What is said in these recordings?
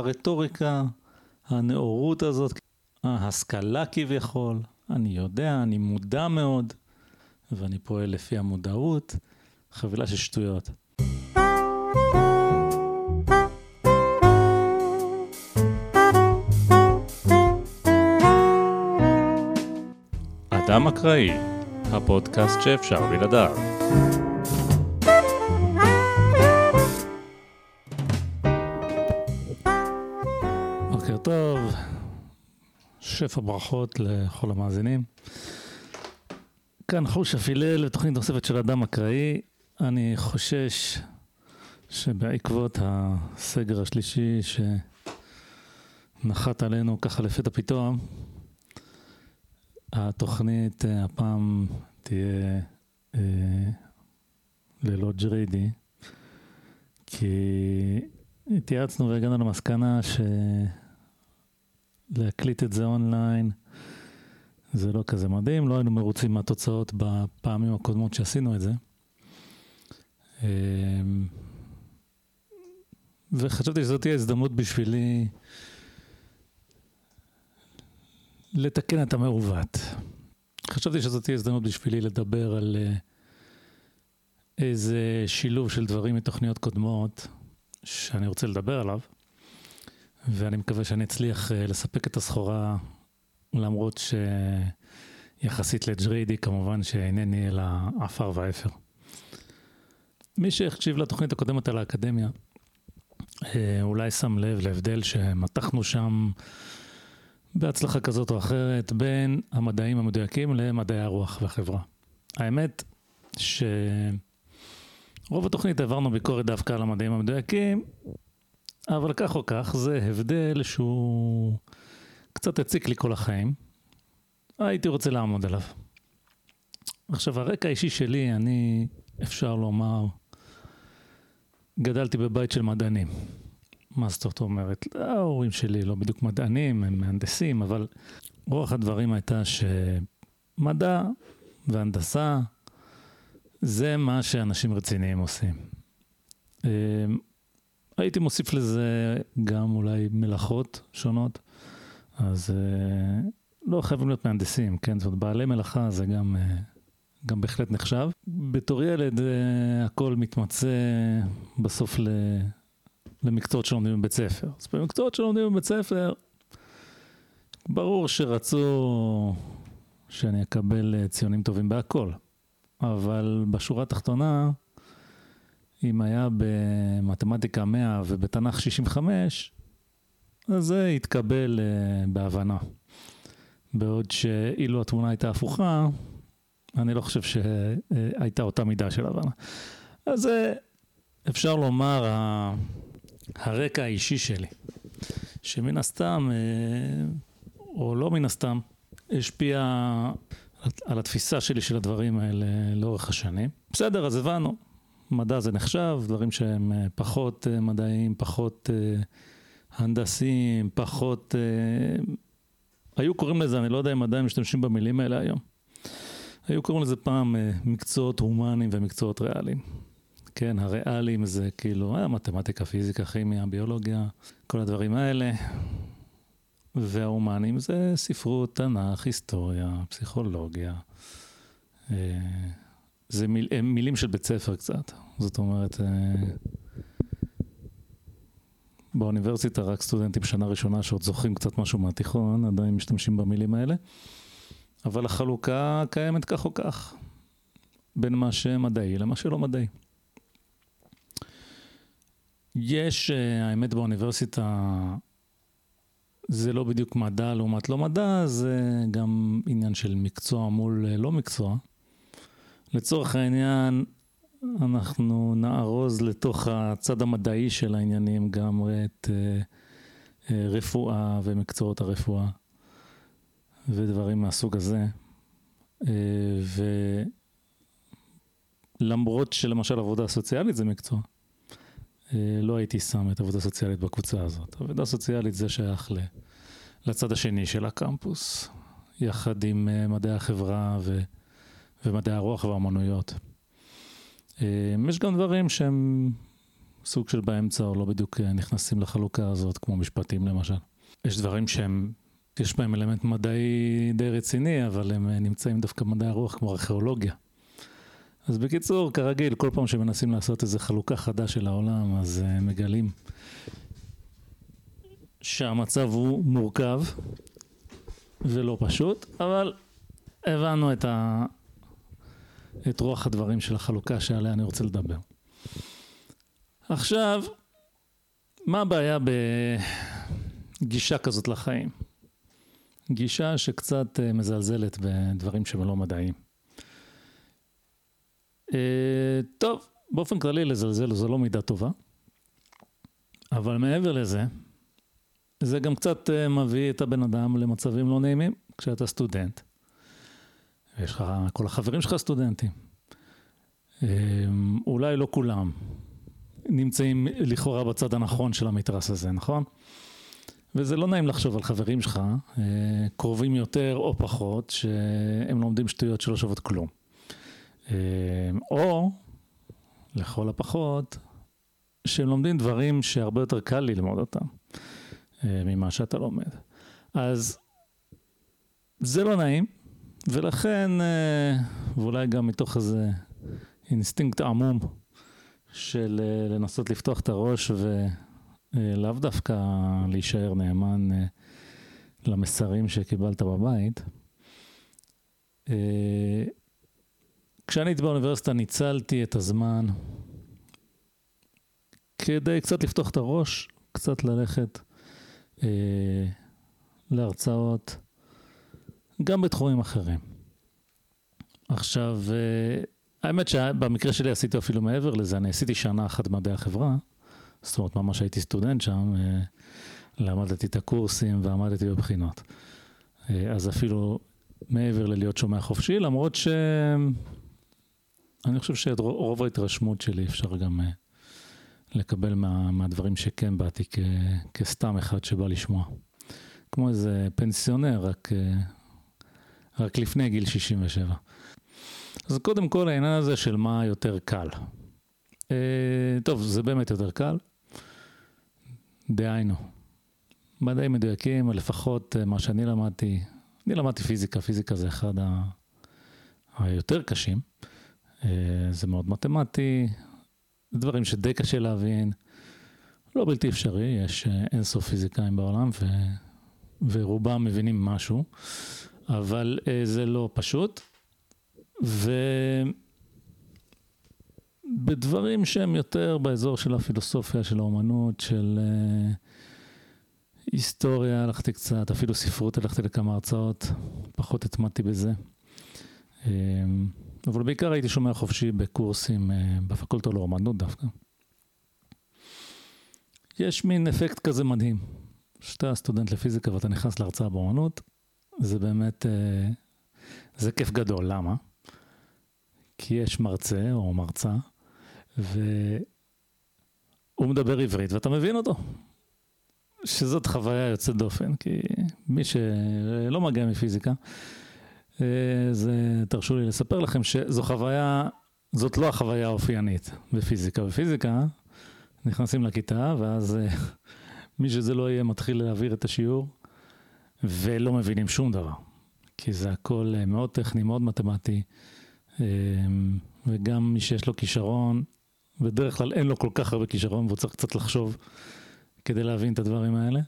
הרטוריקה, הנאורות הזאת, ההשכלה כביכול, אני יודע, אני מודע מאוד, ואני פועל לפי המודעות, חבילה של שטויות. אדם אקראי, הפודקאסט שאפשר בלעדיו. בוקר טוב, שפע ברכות לכל המאזינים. כאן חוש הפילל לתוכנית נוספת של אדם אקראי. אני חושש שבעקבות הסגר השלישי שנחת עלינו ככה לפתע פתאום, התוכנית הפעם תהיה ללא ג'ריידי, כי התייעצנו והגענו למסקנה שלהקליט את זה אונליין זה לא כזה מדהים, לא היינו מרוצים מהתוצאות בפעמים הקודמות שעשינו את זה. וחשבתי שזאת תהיה הזדמנות בשבילי לתקן את המעוות. חשבתי שזאת תהיה הזדמנות בשבילי לדבר על איזה שילוב של דברים מתוכניות קודמות שאני רוצה לדבר עליו, ואני מקווה שאני אצליח לספק את הסחורה, למרות שיחסית לג'ריידי כמובן שאינני אלא אפר ואפר. מי שהקשיב לתוכנית הקודמת על האקדמיה, אולי שם לב להבדל שמתחנו שם בהצלחה כזאת או אחרת בין המדעים המדויקים למדעי הרוח והחברה. האמת שרוב התוכנית עברנו ביקורת דווקא על המדעים המדויקים, אבל כך או כך זה הבדל שהוא קצת הציק לי כל החיים. הייתי רוצה לעמוד עליו. עכשיו, הרקע האישי שלי, אני אפשר לומר, גדלתי בבית של מדענים. מה זאת אומרת? ההורים שלי לא בדיוק מדענים, הם מהנדסים, אבל רוח הדברים הייתה שמדע והנדסה זה מה שאנשים רציניים עושים. הייתי מוסיף לזה גם אולי מלאכות שונות, אז לא חייבים להיות מהנדסים, כן? זאת אומרת, בעלי מלאכה זה גם בהחלט נחשב. בתור ילד הכל מתמצא בסוף למקצועות שלומדים בבית ספר. אז במקצועות שלומדים בבית ספר, ברור שרצו שאני אקבל ציונים טובים בהכל. אבל בשורה התחתונה, אם היה במתמטיקה 100 ובתנ"ך 65, אז זה התקבל בהבנה. בעוד שאילו התמונה הייתה הפוכה, אני לא חושב שהייתה אותה מידה של הבנה. אז זה אפשר לומר הרקע האישי שלי, שמן הסתם, או לא מן הסתם, השפיע על התפיסה שלי של הדברים האלה לאורך השנים. בסדר, אז הבנו. מדע זה נחשב, דברים שהם פחות מדעיים, פחות הנדסים, פחות... היו קוראים לזה, אני לא יודע אם עדיין משתמשים במילים האלה היום. היו קוראים לזה פעם מקצועות הומניים ומקצועות ריאליים. כן, הריאליים זה כאילו מתמטיקה, פיזיקה, כימיה, ביולוגיה, כל הדברים האלה. וההומניים זה ספרות, תנ"ך, היסטוריה, פסיכולוגיה. זה מילים של בית ספר קצת. זאת אומרת, באוניברסיטה רק סטודנטים שנה ראשונה שעוד זוכרים קצת משהו מהתיכון, עדיין משתמשים במילים האלה. אבל החלוקה קיימת כך או כך, בין מה שמדעי למה שלא מדעי. יש, האמת באוניברסיטה, זה לא בדיוק מדע לעומת לא מדע, זה גם עניין של מקצוע מול לא מקצוע. לצורך העניין, אנחנו נארוז לתוך הצד המדעי של העניינים גם את רפואה ומקצועות הרפואה ודברים מהסוג הזה. ולמרות שלמשל עבודה סוציאלית זה מקצוע, לא הייתי שם את עבודה סוציאלית בקבוצה הזאת. עבודה סוציאלית זה שייך לצד השני של הקמפוס, יחד עם מדעי החברה ומדעי הרוח והאמנויות. יש גם דברים שהם סוג של באמצע, או לא בדיוק נכנסים לחלוקה הזאת, כמו משפטים למשל. יש דברים שהם, יש בהם אלמנט מדעי די רציני, אבל הם נמצאים דווקא מדעי הרוח, כמו ארכיאולוגיה. אז בקיצור, כרגיל, כל פעם שמנסים לעשות איזו חלוקה חדש של העולם, אז מגלים שהמצב הוא מורכב ולא פשוט, אבל הבנו את רוח הדברים של החלוקה שעליה אני רוצה לדבר. עכשיו, מה הבעיה בגישה כזאת לחיים? גישה שקצת מזלזלת בדברים שלא מדעיים. טוב, באופן כללי לזלזל זו לא מידה טובה, אבל מעבר לזה, זה גם קצת מביא את הבן אדם למצבים לא נעימים, כשאתה סטודנט. יש לך, כל החברים שלך סטודנטים. אולי לא כולם נמצאים לכאורה בצד הנכון של המתרס הזה, נכון? וזה לא נעים לחשוב על חברים שלך, קרובים יותר או פחות, שהם לומדים שטויות שלא שוות כלום. או, לכל הפחות, שהם לומדים דברים שהרבה יותר קל ללמוד אותם, ממה שאתה לומד. אז זה לא נעים, ולכן, ואולי גם מתוך איזה אינסטינקט עמום, של לנסות לפתוח את הראש ולאו דווקא להישאר נאמן למסרים שקיבלת בבית. כשאני הייתי באוניברסיטה ניצלתי את הזמן כדי קצת לפתוח את הראש, קצת ללכת להרצאות, גם בתחומים אחרים. עכשיו, האמת שבמקרה שלי עשיתי אפילו מעבר לזה, אני עשיתי שנה אחת מדעי החברה, זאת אומרת ממש הייתי סטודנט שם, למדתי את הקורסים ועמדתי בבחינות. אז אפילו מעבר ללהיות שומע חופשי, למרות שאני חושב שאת רוב ההתרשמות שלי אפשר גם לקבל מהדברים שכן באתי כסתם אחד שבא לשמוע. כמו איזה פנסיונר, רק לפני גיל 67. אז קודם כל העניין הזה של מה יותר קל. טוב, זה באמת יותר קל. דהיינו. מדעים מדויקים, לפחות מה שאני למדתי, אני למדתי פיזיקה, פיזיקה זה אחד היותר קשים. זה מאוד מתמטי, דברים שדי קשה להבין, לא בלתי אפשרי, יש אינסוף פיזיקאים בעולם, ורובם מבינים משהו, אבל זה לא פשוט. ובדברים שהם יותר באזור של הפילוסופיה, של האומנות, של היסטוריה, הלכתי קצת, אפילו ספרות, הלכתי לכמה הרצאות, פחות התמדתי בזה. אבל בעיקר הייתי שומע חופשי בקורסים בפקולטה לאומנות דווקא. יש מין אפקט כזה מדהים. שאתה סטודנט לפיזיקה ואתה נכנס להרצאה באומנות, זה באמת, זה כיף גדול. למה? כי יש מרצה או מרצה, והוא מדבר עברית ואתה מבין אותו. שזאת חוויה יוצאת דופן, כי מי שלא מגיע מפיזיקה, זה, תרשו לי לספר לכם שזו חוויה, זאת לא החוויה האופיינית בפיזיקה. בפיזיקה נכנסים לכיתה, ואז מי שזה לא יהיה מתחיל להעביר את השיעור, ולא מבינים שום דבר. כי זה הכל מאוד טכני, מאוד מתמטי, וגם מי שיש לו כישרון, בדרך כלל אין לו כל כך הרבה כישרון, והוא צריך קצת לחשוב כדי להבין את הדברים האלה.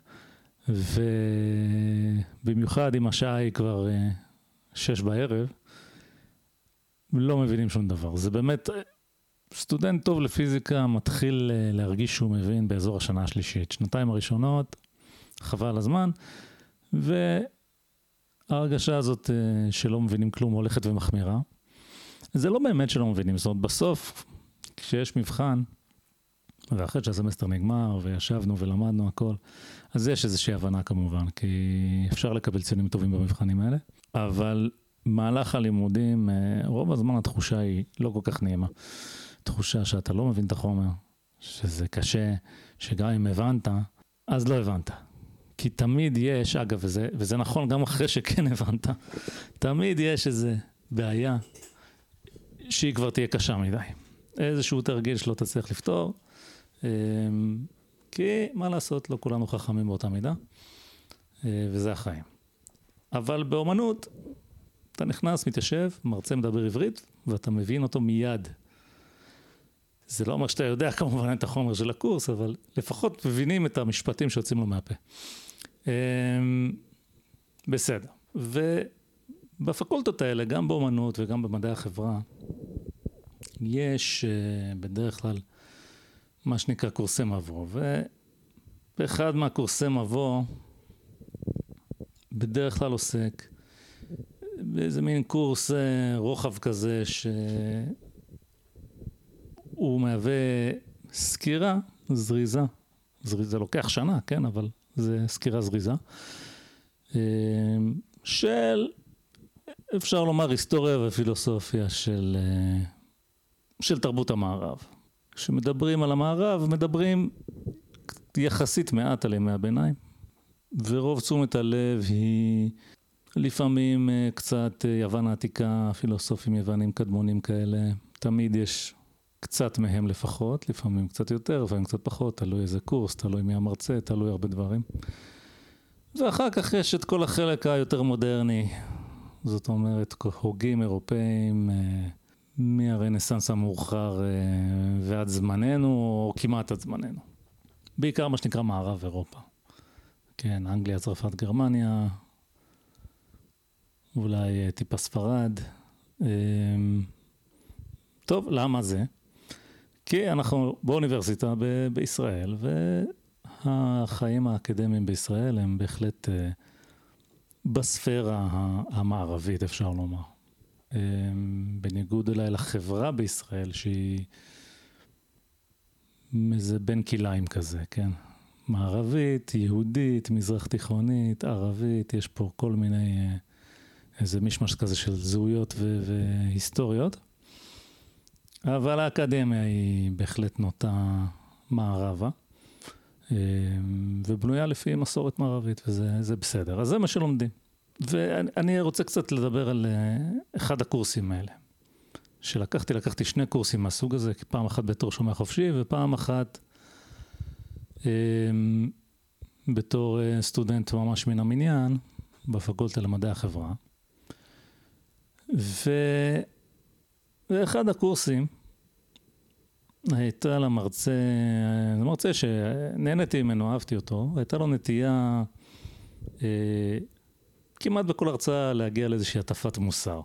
ובמיוחד אם השעה היא כבר 18:00, לא מבינים שום דבר. זה באמת, סטודנט טוב לפיזיקה מתחיל להרגיש שהוא מבין באזור השנה השלישית. שנתיים הראשונות, חבל הזמן, וההרגשה הזאת שלא מבינים כלום הולכת ומחמירה. זה לא באמת שלא מבינים, זאת אומרת, בסוף, כשיש מבחן, ואחרי שהסמסטר נגמר, וישבנו ולמדנו הכל, אז יש איזושהי הבנה כמובן, כי אפשר לקבל ציונים טובים במבחנים האלה, אבל מהלך הלימודים, רוב הזמן התחושה היא לא כל כך נעימה. תחושה שאתה לא מבין את החומר, שזה קשה, שגם אם הבנת, אז לא הבנת. כי תמיד יש, אגב, וזה נכון גם אחרי שכן הבנת, תמיד יש איזו בעיה שהיא כבר תהיה קשה מדי. איזשהו תרגיל שלא תצליח לפתור, כי מה לעשות, לא כולנו חכמים באותה מידה, וזה החיים. אבל באומנות, אתה נכנס, מתיישב, מרצה מדבר עברית, ואתה מבין אותו מיד. זה לא אומר שאתה יודע כמובן את החומר של הקורס, אבל לפחות מבינים את המשפטים שיוצאים לו מהפה. בסדר. ובפקולטות האלה, גם באומנות וגם במדעי החברה, יש בדרך כלל מה שנקרא קורסי מבוא. ובאחד מהקורסי מבוא, בדרך כלל עוסק באיזה מין קורס רוחב כזה שהוא מהווה סקירה זריזה. זה לוקח שנה, כן, אבל זה סקירה זריזה. של, אפשר לומר, היסטוריה ופילוסופיה של תרבות המערב. כשמדברים על המערב, מדברים יחסית מעט על ימי הביניים, ורוב תשומת הלב היא לפעמים קצת יוון העתיקה, פילוסופים יוונים קדמונים כאלה, תמיד יש קצת מהם לפחות, לפעמים קצת יותר, לפעמים קצת פחות, תלוי איזה קורס, תלוי מי המרצה, תלוי הרבה דברים. ואחר כך יש את כל החלק היותר מודרני, זאת אומרת, הוגים אירופאים, מהרנסנס המאוחר ועד זמננו, או כמעט עד זמננו. בעיקר מה שנקרא מערב אירופה. כן, אנגליה, צרפת, גרמניה, אולי טיפה ספרד. טוב, למה זה? כי אנחנו באוניברסיטה בישראל, והחיים האקדמיים בישראל הם בהחלט בספירה המערבית, אפשר לומר. בניגוד אליי לחברה בישראל, שהיא איזה בין כיליים כזה, כן? מערבית, יהודית, מזרח תיכונית, ערבית, יש פה כל מיני, איזה משמש כזה של זהויות והיסטוריות. אבל האקדמיה היא בהחלט נוטה מערבה, ובנויה לפי מסורת מערבית, וזה בסדר. אז זה מה שלומדים. ואני רוצה קצת לדבר על אחד הקורסים האלה. לקחתי שני קורסים מהסוג הזה, כי פעם אחת בתור שומע חופשי, ופעם אחת בתור סטודנט ממש מן המניין, בפקולטה למדעי החברה. ואחד הקורסים, הייתה למרצה, זה מרצה שנהנתי ממנו, אהבתי אותו, הייתה לו נטייה כמעט בכל הרצאה להגיע לאיזושהי עטפת מוסר.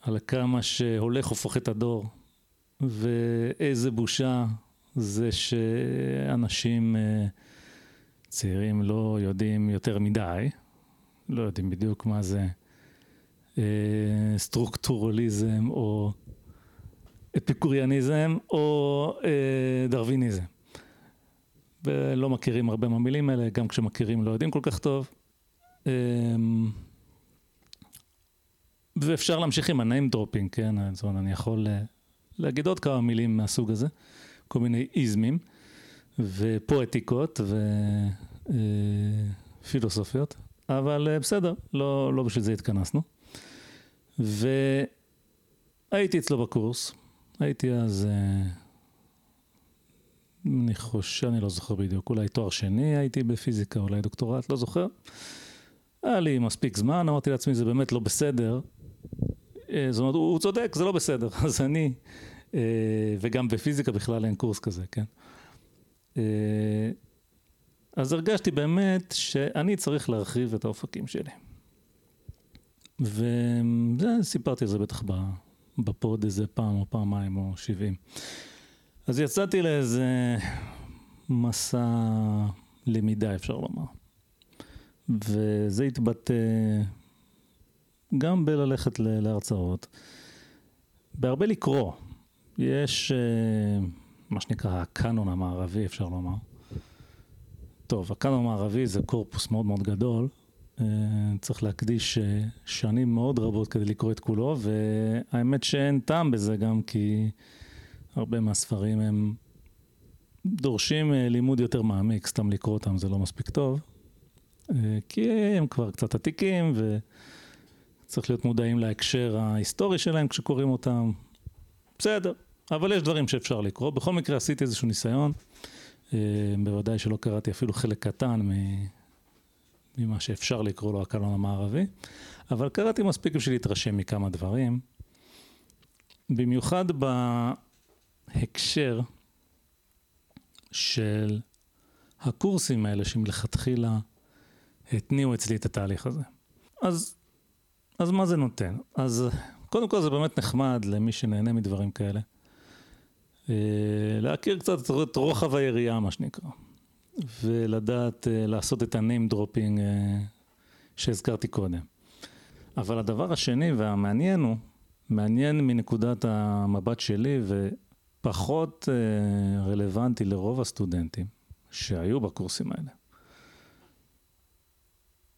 על כמה שהולך הופך את הדור, ואיזה בושה זה שאנשים צעירים לא יודעים יותר מדי, לא יודעים בדיוק מה זה סטרוקטורליזם או אפיקוריאניזם או דרוויניזם. ולא מכירים הרבה מהמילים האלה, גם כשמכירים לא יודעים כל כך טוב. ואפשר להמשיך עם הניים דרופינג, כן? אני יכול להגיד עוד כמה מילים מהסוג הזה, כל מיני איזמים ופואטיקות ופילוסופיות, אבל בסדר, לא בשביל זה התכנסנו. והייתי אצלו בקורס, הייתי אז, אני לא זוכר בדיוק, אולי תואר שני הייתי בפיזיקה, אולי דוקטורט, לא זוכר. היה לי מספיק זמן, אמרתי לעצמי, זה באמת לא בסדר. זאת אומרת, הוא צודק, זה לא בסדר. אז אני, וגם בפיזיקה בכלל אין קורס כזה, כן? אז הרגשתי באמת שאני צריך להרחיב את האופקים שלי. וסיפרתי על זה בטח בפוד איזה פעם או פעמיים או 70. אז יצאתי לאיזה מסע למידה, אפשר לומר. וזה התבטא גם בללכת להרצאות. בהרבה לקרוא. יש מה שנקרא הקאנון המערבי, אפשר לומר. טוב, הקאנון המערבי זה קורפוס מאוד מאוד גדול. צריך להקדיש שנים מאוד רבות כדי לקרוא את כולו, והאמת שאין טעם בזה גם כי הרבה מהספרים הם דורשים לימוד יותר מעמיק, סתם לקרוא אותם זה לא מספיק טוב. כי הם כבר קצת עתיקים, וצריך להיות מודעים להקשר ההיסטורי שלהם כשקוראים אותם. בסדר, אבל יש דברים שאפשר לקרוא. בכל מקרה עשיתי איזשהו ניסיון, בוודאי שלא קראתי אפילו חלק קטן ממה שאפשר לקרוא לו הקלון המערבי, אבל קראתי מספיק בשביל להתרשם מכמה דברים, במיוחד בהקשר של הקורסים האלה שמלכתחילה התניעו אצלי את התהליך הזה. אז מה זה נותן? אז קודם כל זה באמת נחמד למי שנהנה מדברים כאלה, להכיר קצת את רוחב היריעה מה שנקרא, ולדעת לעשות את הניים דרופינג שהזכרתי קודם. אבל הדבר השני והמעניין הוא, מעניין מנקודת המבט שלי ופחות רלוונטי לרוב הסטודנטים שהיו בקורסים האלה,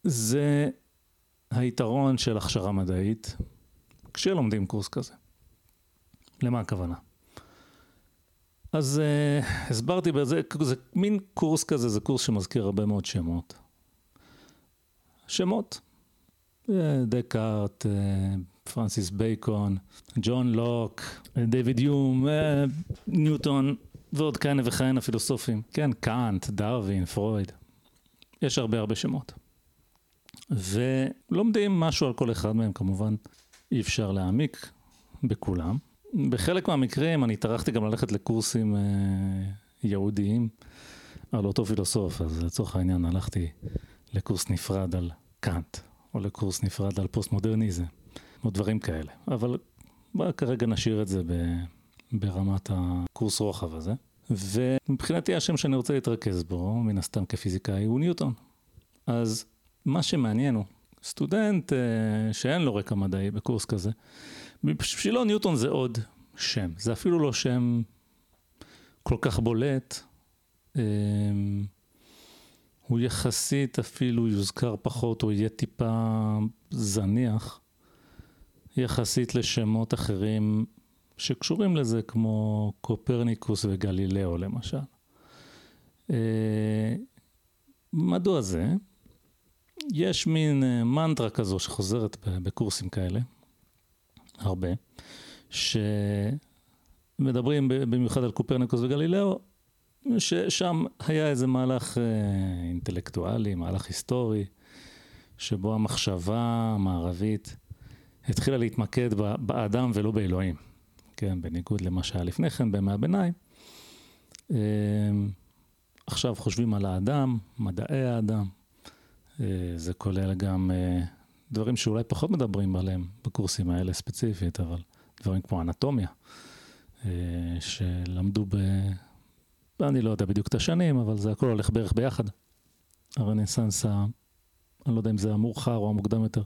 זה היתרון של הכשרה מדעית כשלומדים קורס כזה. למה הכוונה? אז הסברתי בזה, זה מין קורס כזה, זה קורס שמזכיר הרבה מאוד שמות. שמות. דקארט, פרנסיס בייקון, ג'ון לוק, דיוויד יום, ניוטון, ועוד כהנה וכהנה פילוסופים. כן, קאנט, דרווין, פרויד. יש הרבה שמות. ולומדים משהו על כל אחד מהם, כמובן אי אפשר להעמיק בכולם. בחלק מהמקרים אני התארחתי גם ללכת לקורסים יהודיים על אותו פילוסוף, אז לצורך העניין הלכתי לקורס נפרד על קאנט, או לקורס נפרד על פוסט מודרניזם, או דברים כאלה. אבל כרגע נשאיר את זה ברמת הקורס רוחב הזה, ומבחינתי השם שאני רוצה להתרכז בו, מן הסתם כפיזיקאי, הוא ניוטון. אז מה שמעניין הוא, סטודנט שאין לו רקע מדעי בקורס כזה, בשבילו ניוטון זה עוד שם, זה אפילו לא שם כל כך בולט, הוא יחסית אפילו יוזכר פחות, הוא יהיה טיפה זניח, יחסית לשמות אחרים שקשורים לזה, כמו קופרניקוס וגלילאו למשל. מדוע זה? יש מין מנטרה כזו שחוזרת בקורסים כאלה, הרבה, שמדברים במיוחד על קופרניקוס וגלילאו, ששם היה איזה מהלך אינטלקטואלי, מהלך היסטורי, שבו המחשבה המערבית התחילה להתמקד באדם ולא באלוהים. כן, בניגוד למה שהיה לפני כן, בימי הביניים. עכשיו חושבים על האדם, מדעי האדם, זה כולל גם דברים שאולי פחות מדברים עליהם בקורסים האלה ספציפית, אבל דברים כמו אנטומיה, שלמדו אני לא יודע בדיוק את השנים, אבל זה הכל הולך בערך ביחד. הרנסנס, אני לא יודע אם זה המאוחר או המוקדם יותר,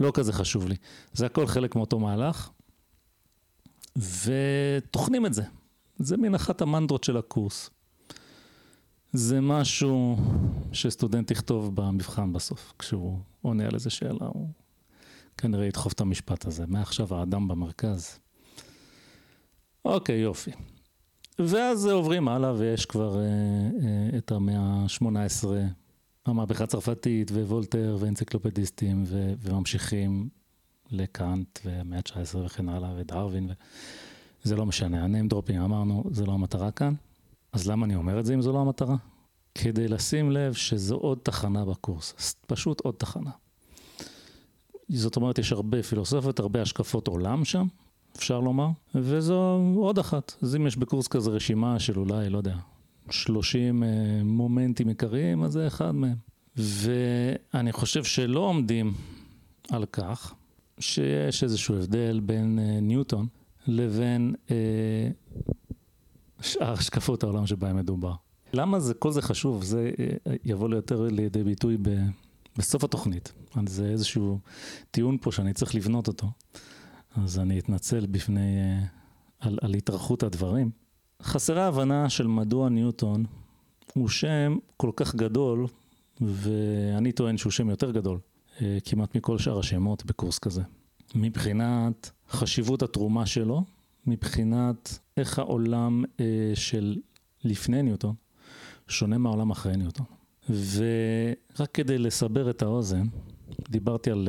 לא כזה חשוב לי. זה הכל חלק מאותו מהלך, ותוכנים את זה. זה מן אחת המנדרות של הקורס. זה משהו שסטודנט יכתוב במבחן בסוף, כשהוא עונה על איזה שאלה, הוא כנראה ידחוף את המשפט הזה, מעכשיו האדם במרכז. אוקיי, יופי. ואז עוברים הלאה, ויש כבר את המאה ה-18, המהפכה הצרפתית, ווולטר, ואנציקלופדיסטים, וממשיכים לקאנט, והמאה ה-19 וכן הלאה, ודרווין, זה לא משנה, ה-name dropping, אמרנו, זה לא המטרה כאן. אז למה אני אומר את זה אם זו לא המטרה? כדי לשים לב שזו עוד תחנה בקורס, פשוט עוד תחנה. זאת אומרת, יש הרבה פילוסופיות, הרבה השקפות עולם שם, אפשר לומר, וזו עוד אחת. אז אם יש בקורס כזה רשימה של אולי, לא יודע, 30 מומנטים עיקריים, אז זה אחד מהם. ואני חושב שלא עומדים על כך, שיש איזשהו הבדל בין ניוטון לבין שאר השקפות העולם שבהם מדובר. למה זה, כל זה חשוב? זה יבוא ליותר לידי ביטוי בסוף התוכנית. אז זה איזשהו טיעון פה שאני צריך לבנות אותו. אז אני אתנצל בפני, על התארכות הדברים. חסרה ההבנה של מדוע ניוטון הוא שם כל כך גדול, ואני טוען שהוא שם יותר גדול, כמעט מכל שאר השמות בקורס כזה. מבחינת חשיבות התרומה שלו, מבחינת איך העולם של לפני ניוטון שונה מהעולם אחרי ניוטון. ורק כדי לסבר את האוזן, דיברתי על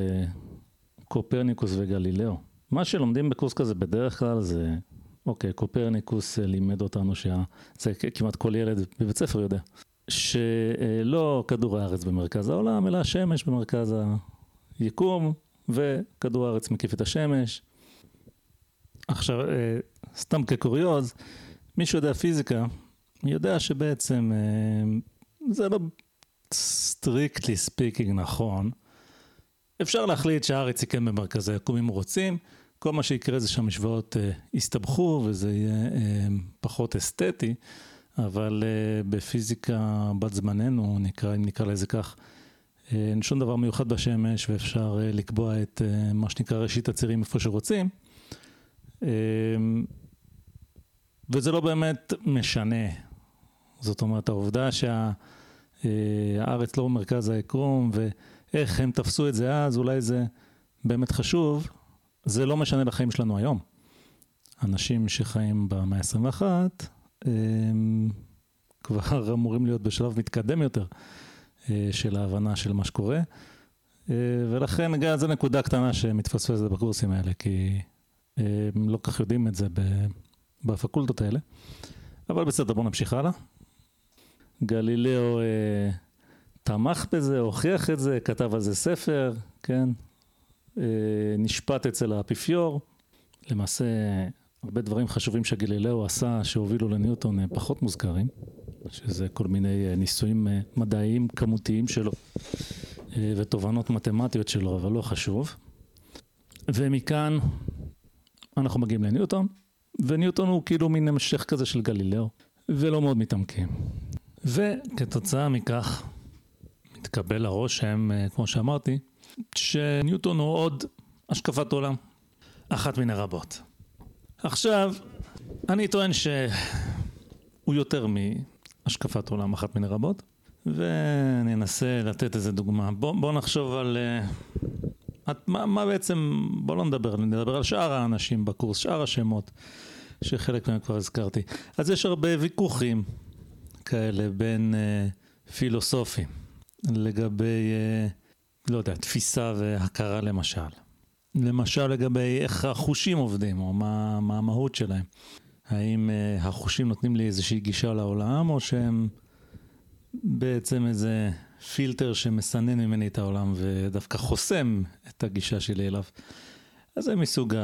קופרניקוס וגלילאו. מה שלומדים בקורס כזה בדרך כלל זה אוקיי, קופרניקוס לימד אותנו זה כמעט כל ילד בבית ספר יודע, שלא כדור הארץ במרכז העולם, אלא השמש במרכז היקום, וכדור הארץ מקיף את השמש. עכשיו, סתם כקוריוז, מי שיודע פיזיקה, יודע שבעצם זה לא strictly speaking נכון. אפשר להחליט שהארץ יקם במרכז היקום אם רוצים, כל מה שיקרה זה שהמשוואות יסתבכו וזה יהיה פחות אסתטי, אבל בפיזיקה בת זמננו, נקרא לזה כך, אין שום דבר מיוחד בשמש ואפשר לקבוע את מה שנקרא ראשית הצירים איפה שרוצים. וזה לא באמת משנה. זאת אומרת, העובדה שהארץ לא במרכז היקום ואיך הם תפסו את זה אז, אולי זה באמת חשוב, זה לא משנה לחיים שלנו היום. אנשים שחיים במאה ה-21 כבר אמורים להיות בשלב מתקדם יותר של ההבנה של מה שקורה, ולכן גם זו נקודה קטנה שמתפספסת בקורסים האלה, כי הם לא כך יודעים את זה בפקולטות האלה. אבל בסדר, בוא נמשיך הלאה. גלילאו תמך בזה, הוכיח את זה, כתב על זה ספר, כן? נשפט אצל האפיפיור. למעשה, הרבה דברים חשובים שגלילאו עשה, שהובילו לניוטון, פחות מוזכרים, שזה כל מיני ניסויים מדעיים כמותיים שלו, ותובנות מתמטיות שלו, אבל לא חשוב. ומכאן אנחנו מגיעים לניוטון, וניוטון הוא כאילו מין המשך כזה של גלילאו, ולא מאוד מתעמקים. וכתוצאה מכך, מתקבל הרושם, כמו שאמרתי, שניוטון הוא עוד השקפת עולם, אחת מן הרבות. עכשיו, אני טוען שהוא יותר מהשקפת עולם, אחת מן הרבות, ואני אנסה לתת איזה דוגמה. בוא נחשוב על... מה בעצם, בוא לא נדבר על שאר האנשים בקורס, שאר השמות, שחלק מהם כבר הזכרתי. אז יש הרבה ויכוחים כאלה בין פילוסופים, לגבי, לא יודע, תפיסה והכרה למשל. למשל לגבי איך החושים עובדים, או מה המהות שלהם. האם החושים נותנים לי איזושהי גישה לעולם, או שהם בעצם איזה... פילטר שמסנן ממני את העולם ודווקא חוסם את הגישה שלי אליו. אז זה מסוג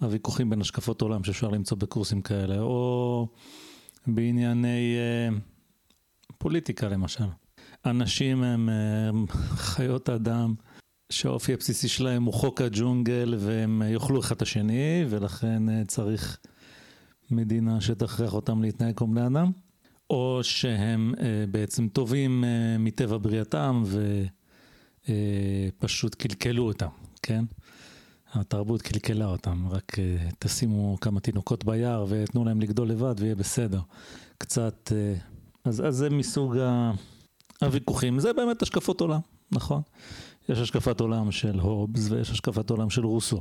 הוויכוחים בין השקפות עולם שאפשר למצוא בקורסים כאלה, או בענייני פוליטיקה למשל. אנשים הם חיות אדם שהאופי הבסיסי שלהם הוא חוק הג'ונגל והם יאכלו אחד את השני, ולכן צריך מדינה שתכריח אותם להתנהג כמו בני אדם. או שהם בעצם טובים מטבע בריאתם ופשוט קלקלו אותם, כן? התרבות קלקלה אותם, רק תשימו כמה תינוקות ביער ותנו להם לגדול לבד ויהיה בסדר. קצת, אז זה מסוג הוויכוחים, זה באמת השקפות עולם, נכון? יש השקפת עולם של הובס ויש השקפת עולם של רוסו,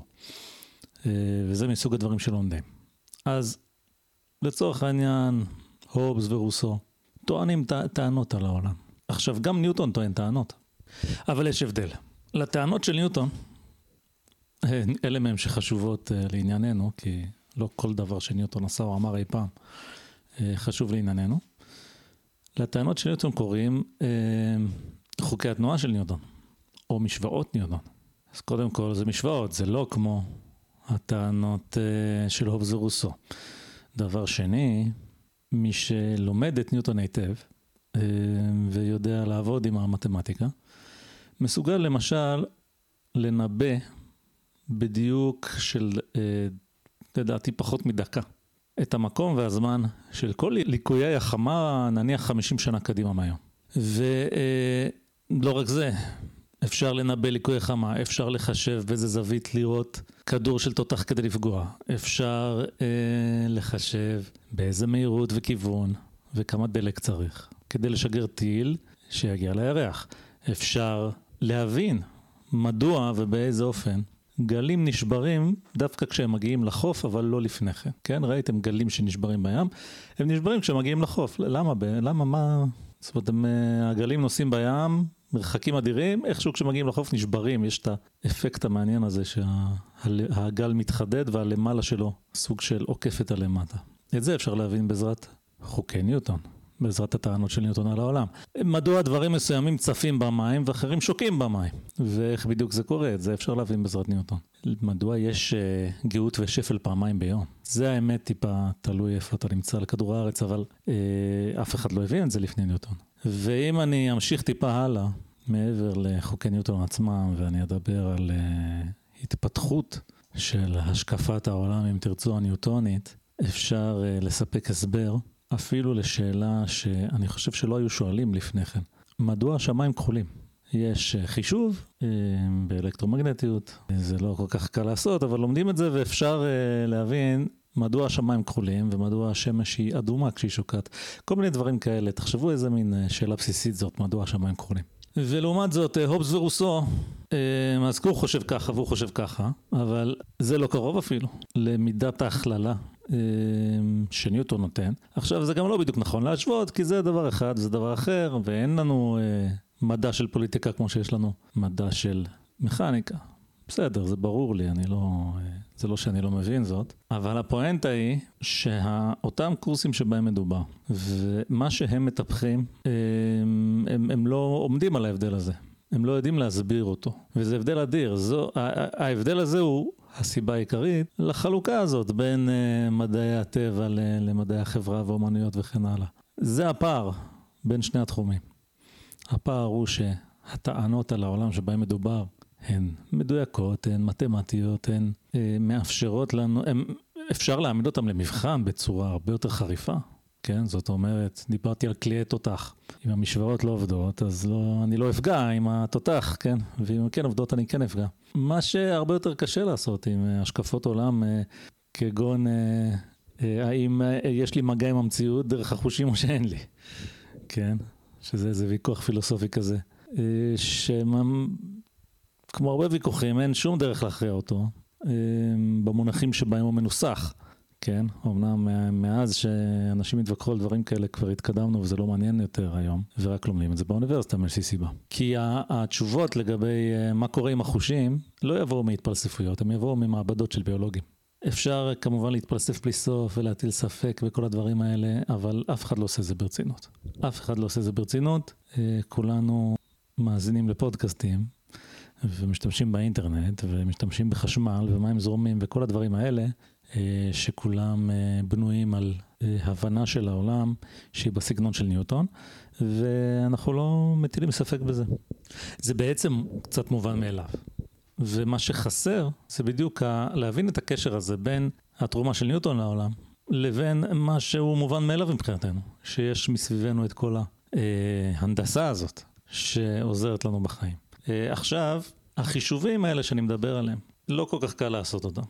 וזה מסוג הדברים שלומדים. אז לצורך העניין... הובס ורוסו, טוענים טענות על העולם. עכשיו, גם ניוטון טוען טענות. אבל יש הבדל. לטענות של ניוטון, אלה מהם שחשובות לענייננו, כי לא כל דבר שניוטון עשה או אמר אי פעם, חשוב לענייננו. לטענות של ניוטון קוראים חוקי התנועה של ניוטון, או משוואות ניוטון. אז קודם כל זה משוואות, זה לא כמו הטענות של הובס ורוסו. דבר שני... מי שלומד את ניוטון היטב, ויודע לעבוד עם המתמטיקה, מסוגל למשל לנבא בדיוק של, לדעתי פחות מדקה, את המקום והזמן של כל ליקויי החמה, נניח 50 שנה קדימה מהיום. ולא רק זה, אפשר לנבא ליקויי חמה, אפשר לחשב באיזה זווית לראות כדור של תותח כדי לפגוע, אפשר לחשב באיזה מהירות וכיוון וכמה דלק צריך כדי לשגר טיל שיגיע לירח. אפשר להבין מדוע ובאיזה אופן גלים נשברים דווקא כשהם מגיעים לחוף, אבל לא לפני כן. כן, ראיתם גלים שנשברים בים? הם נשברים כשהם מגיעים לחוף. למה? זאת אומרת, הגלים נוסעים בים... מרחקים אדירים, איכשהו כשמגיעים לחוף נשברים, יש את האפקט המעניין הזה שהגל מתחדד והלמעלה שלו סוג של עוקפת הלמטה. את זה אפשר להבין בעזרת חוקי ניוטון, בעזרת הטענות של ניוטון על העולם. מדוע דברים מסוימים צפים במים ואחרים שוקעים במים? ואיך בדיוק זה קורה? את זה אפשר להבין בעזרת ניוטון. מדוע יש גאות ושפל פעמיים ביום? זה האמת טיפה תלוי איפה אתה נמצא לכדור הארץ, אבל אף אחד לא הבין את זה לפני ניוטון. ואם אני אמשיך טיפה הלאה, מעבר לחוקי ניוטון עצמם, ואני אדבר על התפתחות של השקפת העולם, אם תרצו, הניוטונית, אפשר לספק הסבר, אפילו לשאלה שאני חושב שלא היו שואלים לפני כן. מדוע השמיים כחולים? יש חישוב באלקטרומגנטיות, זה לא כל כך קל לעשות, אבל לומדים את זה ואפשר להבין מדוע השמיים כחולים ומדוע השמש היא אדומה כשהיא שוקעת. כל מיני דברים כאלה, תחשבו איזה מין שאלה בסיסית זאת, מדוע השמיים כחולים. ולעומת זאת, הובס ורוסו, אז הוא חושב ככה והוא חושב ככה, אבל זה לא קרוב אפילו למידת ההכללה שניוטון נותן. עכשיו זה גם לא בדיוק נכון להשוות, כי זה דבר אחד וזה דבר אחר, ואין לנו מדע של פוליטיקה כמו שיש לנו מדע של מכניקה. בסדר, זה ברור לי, זה לא שאני לא מבין זאת, אבל הפואנטה היא שאותם קורסים שבהם מדובר, ומה שהם מטפחים, הם לא עומדים על ההבדל הזה. הם לא יודעים להסביר אותו, וזה הבדל אדיר. ההבדל הזה הוא הסיבה העיקרית לחלוקה הזאת בין מדעי הטבע למדעי החברה ואומנויות וכן הלאה. זה הפער בין שני התחומים. הפער הוא שהטענות על העולם שבהם מדובר הן מדויקות, הן מתמטיות, הן מאפשרות לנו, אפשר להעמיד אותם למבחן בצורה הרבה יותר חריפה. כן, זאת אומרת, דיברתי על כלי תותח. אם המשוואות לא עובדות, אז אני לא אפגע עם התותח, כן? ואם כן עובדות, אני כן אפגע. מה שהרבה יותר קשה לעשות עם השקפות עולם, כגון, האם יש לי מגע עם המציאות דרך החושים או שאין לי? כן, שזה איזה ויכוח פילוסופי כזה. כמו הרבה ויכוחים, אין שום דרך להכריע אותו, במונחים שבהם הוא מנוסח. כן, אמנם מאז שאנשים התווכחו על דברים כאלה כבר התקדמנו וזה לא מעניין יותר היום, ורק לומדים את זה באוניברסיטה מאיזושהי סיבה. כי התשובות לגבי מה קורה עם החושים לא יבואו מהתפלספויות, הם יבואו ממעבדות של ביולוגים. אפשר כמובן להתפלסף בלי סוף ולהטיל ספק בכל הדברים האלה, אבל אף אחד לא עושה זה ברצינות. אף אחד לא עושה זה ברצינות, כולנו מאזינים לפודקאסטים ומשתמשים באינטרנט ומשתמשים בחשמל ומים זורמים וכל הדברים האלה, שכולם בנויים על הבנה של העולם שהיא בסגנון של ניוטון, ואנחנו לא מטילים ספק בזה. זה בעצם קצת מובן מאליו. ומה שחסר זה בדיוק להבין את הקשר הזה בין התרומה של ניוטון לעולם לבין מה שהוא מובן מאליו מבחינתנו, שיש מסביבנו את כל ההנדסה הזאת שעוזרת לנו בחיים. עכשיו, החישובים האלה שאני מדבר עליהם, לא כל כך קל לעשות אותם.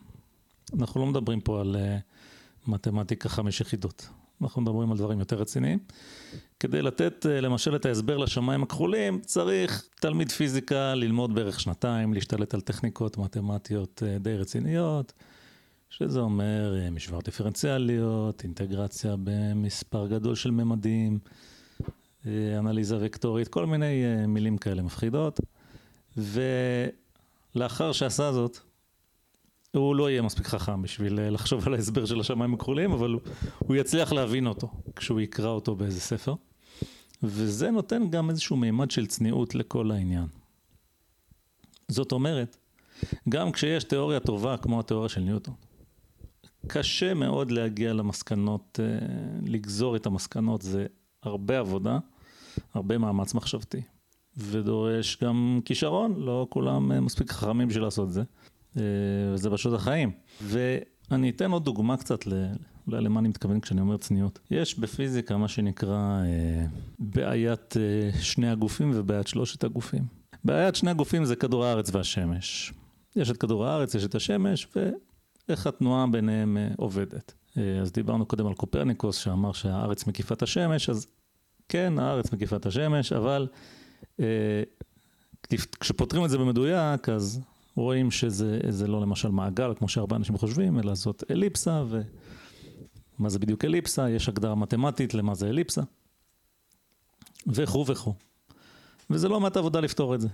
אנחנו לא מדברים פה על מתמטיקה 5 יחידות. אנחנו מדברים על דברים יותר רציניים. כדי לתת למשל את ההסבר לשמיים הכחולים, צריך תלמיד פיזיקה ללמוד בערך 2 שנים, להשתלט על טכניקות מתמטיות די רציניות, שזה אומר משוואות דיפרנציאליות, אינטגרציה במספר גדול של ממדים, אנליזה וקטורית, כל מיני מילים כאלה מפחידות. ולאחר שעשה זאת, הוא לא יהיה מספיק חכם בשביל לחשוב על ההסבר של השמיים הכחולים, אבל הוא יצליח להבין אותו כשהוא יקרא אותו באיזה ספר. וזה נותן גם איזשהו מימד של צניעות לכל העניין. זאת אומרת, גם כשיש תיאוריה טובה כמו התיאוריה של ניוטון, קשה מאוד להגיע למסקנות, לגזור את המסקנות, זה הרבה עבודה, הרבה מאמץ מחשבתי. ודורש גם כישרון, לא כולם מספיק חכמים בשביל לעשות את זה. וזה פשוט החיים. ואני אתן עוד דוגמה קצת אולי למה אני מתכוון כשאני אומר צניעות. יש בפיזיקה מה שנקרא בעיית שני הגופים ובעיית שלושת הגופים. בעיית שני הגופים זה כדור הארץ והשמש. יש את כדור הארץ, יש את השמש, ואיך התנועה ביניהם עובדת. אז דיברנו קודם על קופרניקוס שאמר שהארץ מקיפה את השמש, אז כן, הארץ מקיפה את השמש, אבל כשפותרים את זה במדויק, אז רואים שזה לא למשל מעגל, כמו שהרבה אנשים חושבים, אלא זאת אליפסה, ומה זה בדיוק אליפסה? יש הגדרה מתמטית למה זה אליפסה, וכו' וכו'. וזה לא מעט עבודה לפתור את זה.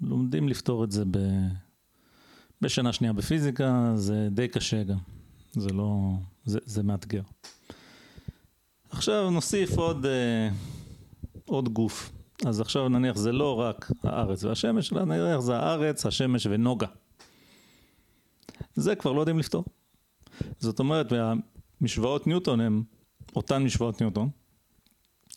לומדים לפתור את זה בשנה שנייה בפיזיקה, זה די קשה גם. זה לא, זה מאתגר. עכשיו נוסיף עוד גוף. אז עכשיו נניח זה לא רק הארץ והשמש, אלא נניח זה הארץ, השמש ונוגה. זה כבר לא יודעים לפתור. זאת אומרת, משוואות ניוטון הן אותן משוואות ניוטון,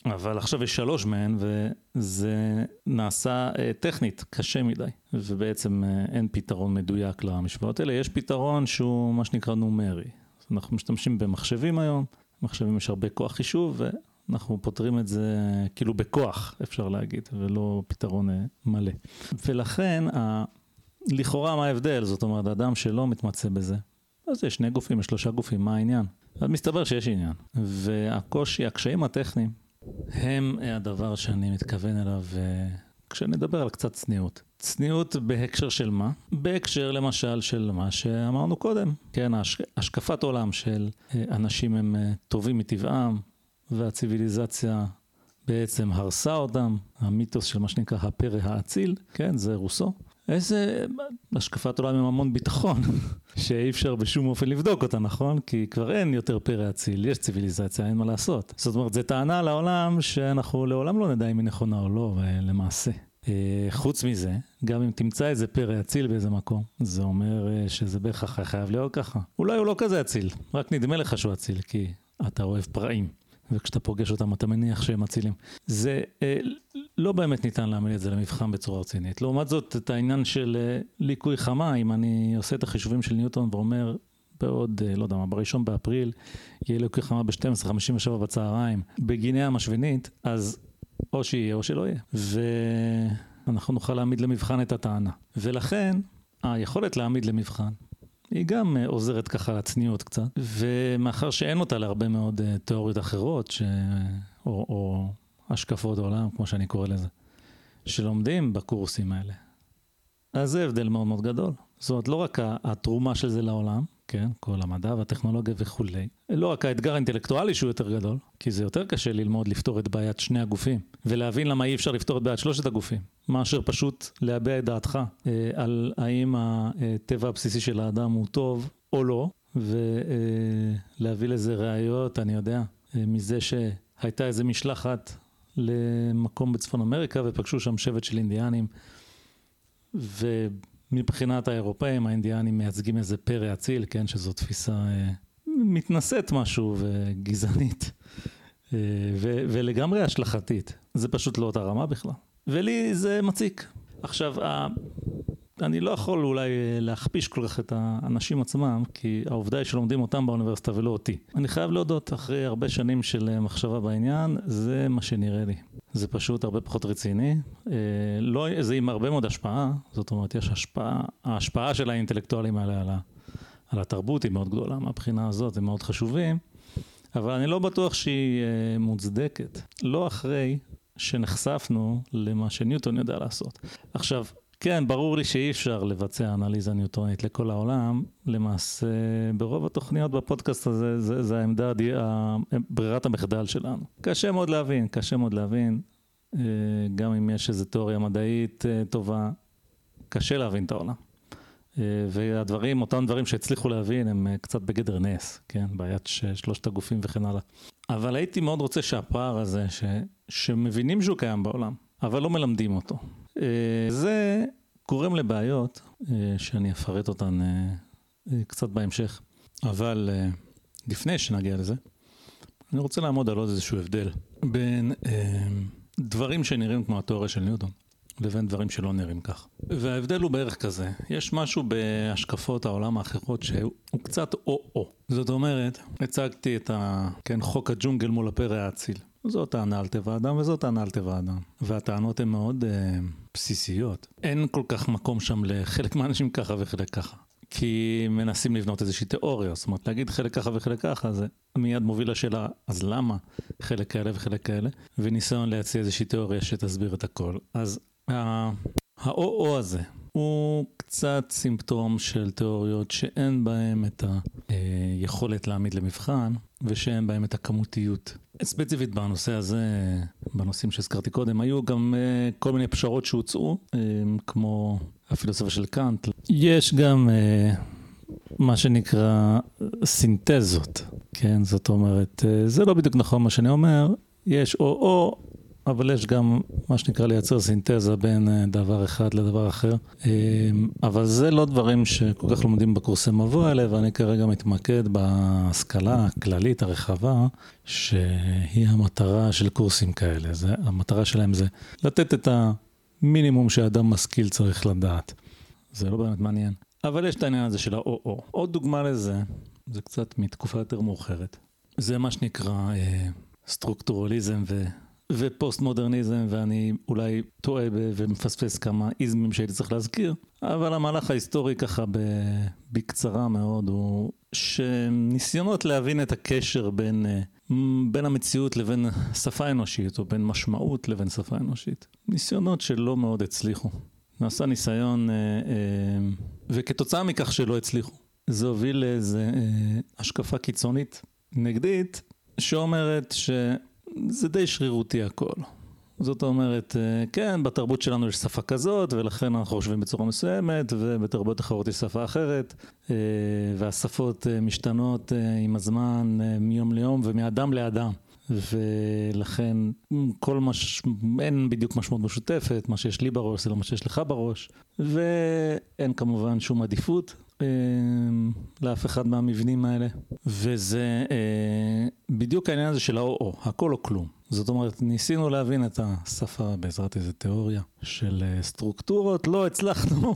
אבל עכשיו יש שלוש מהן, וזה נעשה טכנית, קשה מדי, ובעצם אין פתרון מדויק למשוואות האלה. יש פתרון שהוא מה שנקרא נומרי. אנחנו משתמשים במחשבים היום, במחשבים יש הרבה כוח חישוב, ואנחנו פותרים את זה כאילו בכוח, אפשר להגיד, ולא פתרון מלא. ולכן, לכאורה מה ההבדל? זאת אומרת, האדם שלא מתמצא בזה. אז יש שני גופים, יש שלושה גופים, מה העניין? אז מסתבר שיש עניין. והקושי, הקשיים הטכניים, הם הדבר שאני מתכוון אליו, כשנדבר על קצת צניעות. צניעות בהקשר של מה? בהקשר למשל של מה שאמרנו קודם. כן, השקפת עולם של אנשים הם טובים מטבעם, והציביליזציה בעצם הרסה אותם. המיתוס של מה שנקרא הפרא האציל, כן, זה רוסו. איזה השקפת עולם עם המון ביטחון, שאי אפשר בשום אופן לבדוק אותה, נכון? כי כבר אין יותר פרא אציל, יש ציביליזציה, אין מה לעשות. זאת אומרת, זה טענה לעולם שאנחנו לעולם לא נדע אם היא נכונה או לא, למעשה. חוץ מזה, גם אם תמצא איזה פרא אציל באיזה מקום, זה אומר שזה בהכרח חייב להיות ככה. אולי הוא לא כזה אציל, רק נדמה לך שהוא אציל, כי אתה אוהב פראים. וכשאתה פוגש אותם, אתה מניח שהם מצילים. זה לא באמת ניתן להעמיד את זה למבחן בצורה רצינית. לעומת זאת, את העניין של ליקוי חמה, אם אני עושה את החישובים של ניוטון ואומר, בעוד, לא יודע מה, בראשון באפריל, יהיה ליקוי חמה ב-12:57 בצהריים, בגיניה המשווינית, אז או שיהיה או שלא יהיה. ואנחנו נוכל להעמיד למבחן את הטענה. ולכן, היכולת להעמיד למבחן, היא גם עוזרת ככה לצניעות קצת, ומאחר שאין אותה להרבה מאוד תיאוריות אחרות, או השקפות עולם, כמו שאני קורא לזה, שלומדים בקורסים האלה. אז זה הבדל מאוד מאוד גדול. זאת אומרת, לא רק התרומה של זה לעולם, כן, כל המדע והטכנולוגיה וכו'. לא רק האתגר האינטלקטואלי שהוא יותר גדול, כי זה יותר קשה ללמוד לפתור את בעיית שני הגופים, ולהבין למה אי אפשר לפתור את בעיית שלושת הגופים, מאשר פשוט להביע את דעתך על האם הטבע הבסיסי של האדם הוא טוב או לא, ולהביא לזה ראיות, אני יודע, מזה שהייתה איזה משלחת למקום בצפון אמריקה, ופגשו שם שבט של אינדיאנים, מבחינת האירופאים, האינדיאנים מייצגים איזה פרא אציל, כן, שזו תפיסה מתנשאת משהו וגזענית, ולגמרי השלכתית. זה פשוט לא אותה רמה בכלל. ולי זה מציק. עכשיו, אני לא יכול אולי להכפיש כל כך את האנשים עצמם, כי העובדה היא שלומדים אותם באוניברסיטה ולא אותי. אני חייב להודות, אחרי הרבה שנים של מחשבה בעניין, זה מה שנראה לי. זה פשוט הרבה פחות רציני. זה עם הרבה מאוד השפעה, זאת אומרת, יש השפעה, ההשפעה של האינטלקטואלים על התרבות היא מאוד גדולה, מהבחינה הזאת הם מאוד חשובים, אבל אני לא בטוח שהיא מוצדקת. לא אחרי שנחשפנו למה שניוטון יודע לעשות. עכשיו, כן, ברור לי שאי אפשר לבצע אנליזה ניוטונית לכל העולם. למעשה, ברוב התוכניות בפודקאסט הזה, זה העמדה, ברירת המחדל שלנו. קשה מאוד להבין, קשה מאוד להבין. גם אם יש איזו תיאוריה מדעית טובה, קשה להבין את העולם. והדברים, אותם דברים שהצליחו להבין, הם קצת בגדר נס, כן? בעיית שלושת הגופים וכן הלאה. אבל הייתי מאוד רוצה שהפער הזה, שמבינים שהוא קיים בעולם, אבל לא מלמדים אותו. זה גורם לבעיות, שאני אפרט אותן קצת בהמשך, אבל לפני שנגיע לזה, אני רוצה לעמוד על עוד איזשהו הבדל, בין דברים שנראים כמו התיאוריה של ניוטון, לבין דברים שלא נראים כך. וההבדל הוא בערך כזה, יש משהו בהשקפות העולם האחרות, שהוא קצת או-או. זאת אומרת, הצגתי את חוק הג'ונגל מול הפרא האציל. זו טענה על טבע האדם וזו טענה על טבע האדם. והטענות הן מאוד בסיסיות. אין כל כך מקום שם לחלק מהאנשים ככה וחלק ככה. כי מנסים לבנות איזושהי תיאוריה. זאת אומרת, להגיד חלק ככה וחלק ככה, זה מיד מוביל לשאלה, אז למה חלק כאלה וחלק כאלה? וניסיון להציע איזושהי תיאוריה שתסביר את הכל. אז האו-או הזה הוא קצת סימפטום של תיאוריות שאין בהם את היכולת להעמיד למבחן, ושאין בהם את הכמותיות. ספציפית בנושא הזה, בנושאים שהזכרתי קודם, היו גם כל מיני פשרות שהוצאו, כמו הפילוסופיה של קאנט. יש גם מה שנקרא סינתזות, כן? זאת אומרת, זה לא בדיוק נכון מה שאני אומר, יש או, אבל יש גם מה שנקרא לייצר סינתזה בין דבר אחד לדבר אחר. אבל זה לא דברים שכל כך לומדים בקורסי מבוא האלה, ואני כרגע מתמקד בהשכלה הכללית הרחבה, שהיא המטרה של קורסים כאלה. המטרה שלהם זה לתת את המינימום שאדם משכיל צריך לדעת. זה לא באמת מעניין. אבל יש את העניין הזה של ה-או-או. עוד דוגמה לזה, זה קצת מתקופה יותר מאוחרת. זה מה שנקרא סטרוקטורליזם ופוסט מודרניזם, ואני אולי טועה ומפספס כמה איזמים שהייתי צריך להזכיר, אבל המהלך ההיסטורי ככה בקצרה מאוד הוא שניסיונות להבין את הקשר בין המציאות לבין שפה אנושית, או בין משמעות לבין שפה אנושית. ניסיונות שלא מאוד הצליחו. נעשה ניסיון, וכתוצאה מכך שלא הצליחו, זה הוביל לאיזה השקפה קיצונית נגדית, שאומרת זה די שרירותי הכל. זאת אומרת, כן, בתרבות שלנו יש שפה כזאת, ולכן אנחנו חושבים בצורה מסוימת, ובתרבות אחרות יש שפה אחרת, והשפות משתנות עם הזמן מיום ליום ומאדם לאדם. ולכן אין בדיוק משמעות משותפת, מה שיש לי בראש זה לא מה שיש לך בראש, ואין כמובן שום עדיפות לאף אחד מהמבנים האלה. וזה בדיוק העניין הזה של האו-או, הכל או כלום. זאת אומרת, ניסינו להבין את השפה בעזרת איזו תיאוריה של סטרוקטורות, לא הצלחנו,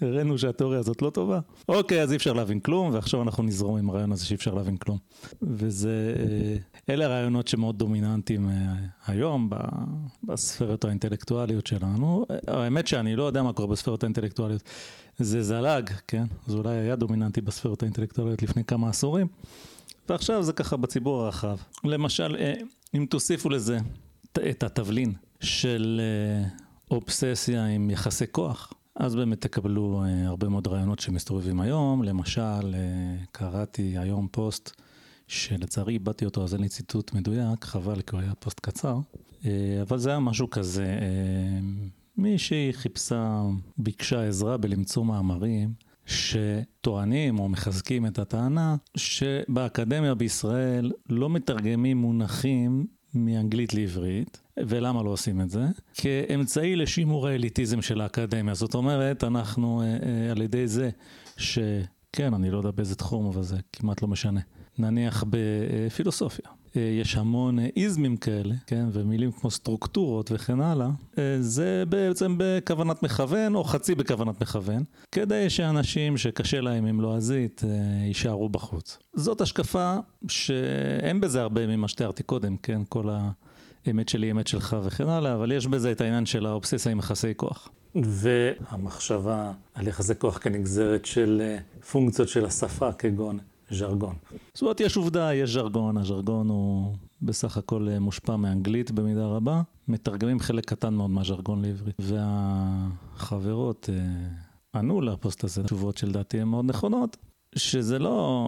הראינו שהתיאוריה הזאת לא טובה. אוקיי, אז אי אפשר להבין כלום, ועכשיו אנחנו נזרום עם הרעיון הזה שאי אפשר להבין כלום. וזה, אלה הרעיונות שמאוד דומיננטיים היום בספרות האינטלקטואליות שלנו. האמת שאני לא יודע מה קורה בספרות האינטלקטואליות. זה זלג, כן? זה אולי היה דומיננטי בספרות האינטלקטואליות לפני כמה עשורים, ועכשיו זה ככה בציבור הרחב. למשל, אם תוסיפו לזה את התבלין של אובססיה עם יחסי כוח, אז באמת תקבלו הרבה מאוד רעיונות שמסתובבים היום. למשל, קראתי היום פוסט שלצערי באתי אותו, אז אין לי ציטוט מדויק, חבל כי הוא היה פוסט קצר, אבל זה היה משהו כזה, מישהי ביקשה עזרה בלמצוא מאמרים שטוענים או מחזקים את הטענה שבאקדמיה בישראל לא מתרגמים מונחים מאנגלית לעברית, ולמה לא עושים את זה? כאמצעי לשימור האליטיזם של האקדמיה. זאת אומרת, אנחנו על ידי זה שכן, אני לא יודע באיזה תחום, אבל זה כמעט לא משנה. נניח בפילוסופיה. יש המון איזמים כאלה, כן? ומילים כמו סטרוקטורות וכן הלאה. זה בעצם בכוונת מכוון, או חצי בכוונת מכוון, כדי שאנשים שקשה להם עם לועזית יישארו בחוץ. זאת השקפה שאין בזה הרבה ממה שתיארתי קודם, כן? כל האמת שלי, אמת שלך וכן הלאה, אבל יש בזה את העניין של האובססיה עם יחסי כוח. והמחשבה על יחסי כוח כנגזרת של פונקציות של השפה כגון ז'רגון. זאת אומרת, יש עובדה, יש ז'רגון. הז'רגון הוא בסך הכל מושפע מאנגלית במידה רבה. מתרגמים חלק קטן מאוד מהז'רגון לעברית. והחברות ענו לפוסט הזה תשובות שלדעתי הן מאוד נכונות, שזה לא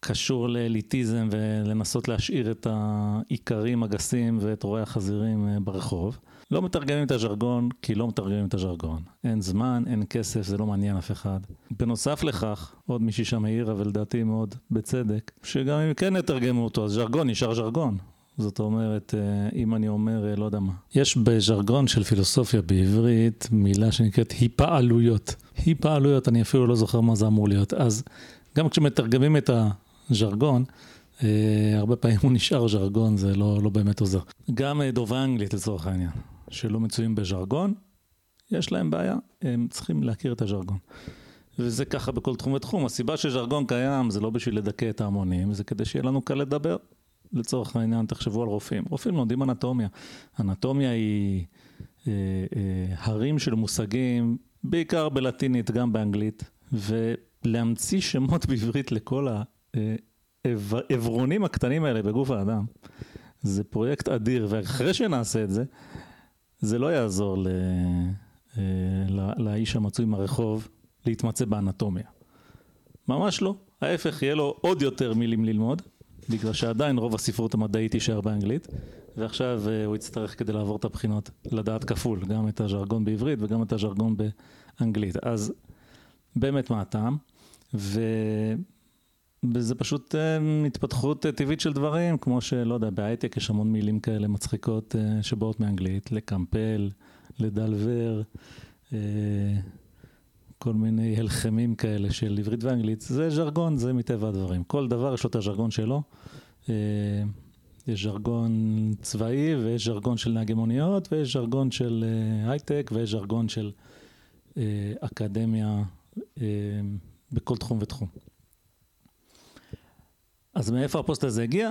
קשור לאליטיזם ולנסות להשאיר את העיקרים הגסים ואת רואי החזירים ברחוב. לא מתרגמים את הז'רגון כי לא מתרגמים את הז'רגון. אין זמן, אין כסף, זה לא מעניין אף אחד. בנוסף לכך, עוד מישהי שם העירה, ולדעתי מאוד בצדק, שגם אם כן נתרגמו אותו, אז ז'רגון נשאר ז'רגון. זאת אומרת, אם אני אומר, לא יודע מה. יש בז'רגון של פילוסופיה בעברית מילה שנקראת היפעלויות. היפעלויות, אני אפילו לא זוכר מה זה אמור להיות. אז גם כשמתרגמים את הז'רגון, הרבה פעמים הוא נשאר ז'רגון, זה לא באמת עוזר. גם דוברי אנגלית לצורך העניין, שלא מצויים בז'רגון, יש להם בעיה, הם צריכים להכיר את הז'רגון. וזה ככה בכל תחום ותחום. הסיבה שז'רגון קיים זה לא בשביל לדכא את ההמונים, זה כדי שיהיה לנו קל לדבר. לצורך העניין, תחשבו על רופאים. רופאים לומדים אנטומיה. אנטומיה היא הרים של מושגים, בעיקר בלטינית, גם באנגלית, ולהמציא שמות בעברית לכל העברונים הקטנים האלה בגוף האדם. זה פרויקט אדיר, ואחרי שנעשה את זה, זה לא יעזור לאיש המצוי מהרחוב להתמצא באנטומיה. ממש לא. ההפך, יהיה לו עוד יותר מילים ללמוד, בגלל שעדיין רוב הספרות המדעית יישאר באנגלית, ועכשיו הוא יצטרך כדי לעבור את הבחינות, לדעת כפול, גם את הז'רגון בעברית וגם את הז'רגון באנגלית. אז באמת מה הטעם, וזה פשוט התפתחות טבעית של דברים, כמו שלא יודע, בהייטק יש המון מילים כאלה מצחיקות שבאות מאנגלית, לקמפל, לדלבר, כל מיני הלחמים כאלה של עברית ואנגלית, זה ז'רגון, זה מטבע הדברים. כל דבר יש לו את הז'רגון שלו. יש ז'רגון צבאי, ויש ז'רגון של נהגי מוניות, ויש ז'רגון של הייטק, ויש ז'רגון של אקדמיה, בכל תחום ותחום. אז מאיפה הפוסט הזה הגיע?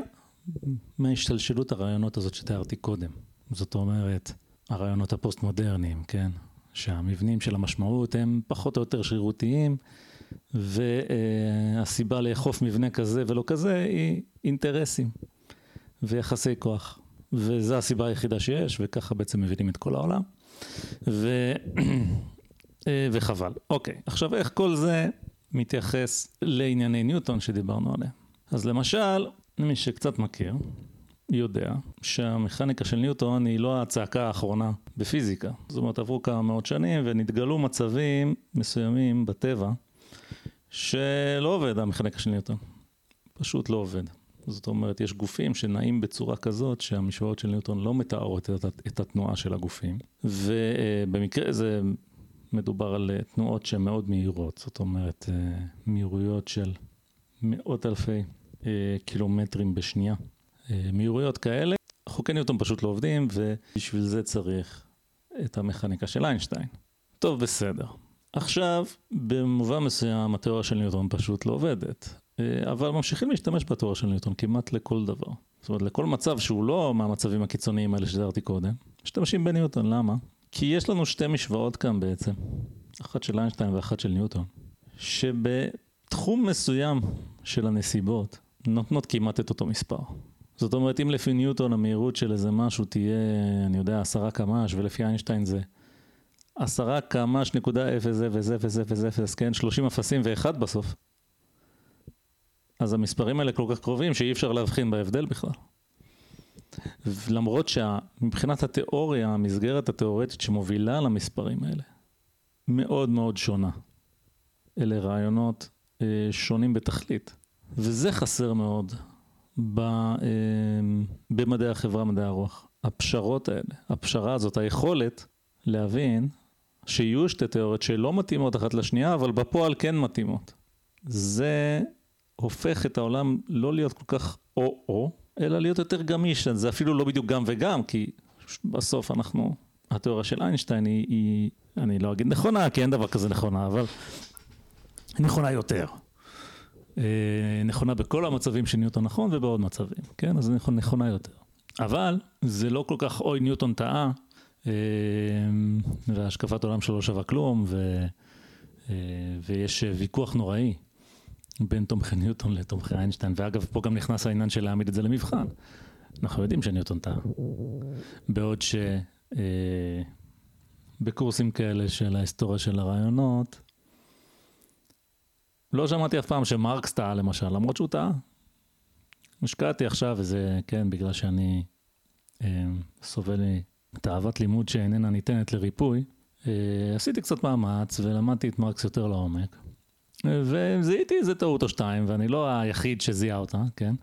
מהשתלשלות הרעיונות הזאת שתיארתי קודם. זאת אומרת, הרעיונות הפוסט מודרניים, כן? שהמבנים של המשמעות הם פחות או יותר שרירותיים, והסיבה לאכוף מבנה כזה ולא כזה היא אינטרסים ויחסי כוח. וזו הסיבה היחידה שיש, וככה בעצם מבינים את כל העולם. וחבל. אוקיי, עכשיו איך כל זה מתייחס לענייני ניוטון שדיברנו עליהם? אז למשל, מי שקצת מכיר, יודע שהמכניקה של ניוטון היא לא הצעקה האחרונה בפיזיקה. זאת אומרת, עברו כמה מאות שנים ונתגלו מצבים מסוימים בטבע שלא עובד המכניקה של ניוטון. פשוט לא עובד. זאת אומרת, יש גופים שנעים בצורה כזאת שהמשוואות של ניוטון לא מתארות את התנועה של הגופים. ובמקרה זה מדובר על תנועות שהן מאוד מהירות. זאת אומרת, מהירויות של מאות אלפי קילומטרים בשנייה. מהירויות כאלה, חוקי ניוטון פשוט לא עובדים, ובשביל זה צריך את המכניקה של איינשטיין. טוב, בסדר. עכשיו, במובן מסוים, התיאוריה של ניוטון פשוט לא עובדת, אבל ממשיכים להשתמש בתיאוריה של ניוטון כמעט לכל דבר. זאת אומרת, לכל מצב שהוא לא מהמצבים הקיצוניים האלה שתיארתי קודם, משתמשים בניוטון. למה? כי יש לנו שתי משוואות כאן בעצם, אחת של איינשטיין ואחת של ניוטון, שבתחום מסוים של הנסיבות נותנות כמעט את אותו מספר. זאת אומרת, אם לפי ניוטון המהירות של איזה משהו תהיה, אני יודע, 10 קמ"ש, ולפי איינשטיין זה 10 קמ"ש.000000, כן, 30 אפסים ו-1 בסוף. אז המספרים האלה כל כך קרובים שאי אפשר להבחין בהבדל בכלל. למרות שמבחינת התיאוריה, המסגרת התיאורטית שמובילה למספרים האלה, מאוד מאוד שונה. אלה רעיונות שונים בתכלית. וזה חסר מאוד. במדעי החברה, מדעי הרוח. הפשרות האלה, הפשרה הזאת, היכולת להבין שיהיו שתי תיאוריות שלא מתאימות אחת לשנייה, אבל בפועל כן מתאימות. זה הופך את העולם לא להיות כל כך או-או, אלא להיות יותר גמיש. זה אפילו לא בדיוק גם וגם, כי בסוף אנחנו, התיאוריה של איינשטיין היא, אני לא אגיד נכונה, כי אין דבר כזה נכונה, אבל נכונה יותר. נכונה בכל המצבים שניוטון נכון, ובעוד מצבים, כן? אז זה נכונה יותר. אבל זה לא כל כך, אוי, ניוטון טעה, והשקפת עולם שלו שווה כלום, ויש ויכוח נוראי בין תומכי ניוטון לתומכי איינשטיין, ואגב, פה גם נכנס העניין של להעמיד את זה למבחן. אנחנו יודעים שניוטון טעה. בעוד שבקורסים כאלה של ההיסטוריה של הרעיונות, לא שמעתי אף פעם שמרקס טעה למשל, למרות שהוא טעה. השקעתי עכשיו, וזה כן, בגלל שאני סובל תאוות לימוד שאיננה ניתנת לריפוי, עשיתי קצת מאמץ ולמדתי את מרקס יותר לעומק. וזיהיתי איזה טעות או שתיים, ואני לא היחיד שזיהה אותה, כן?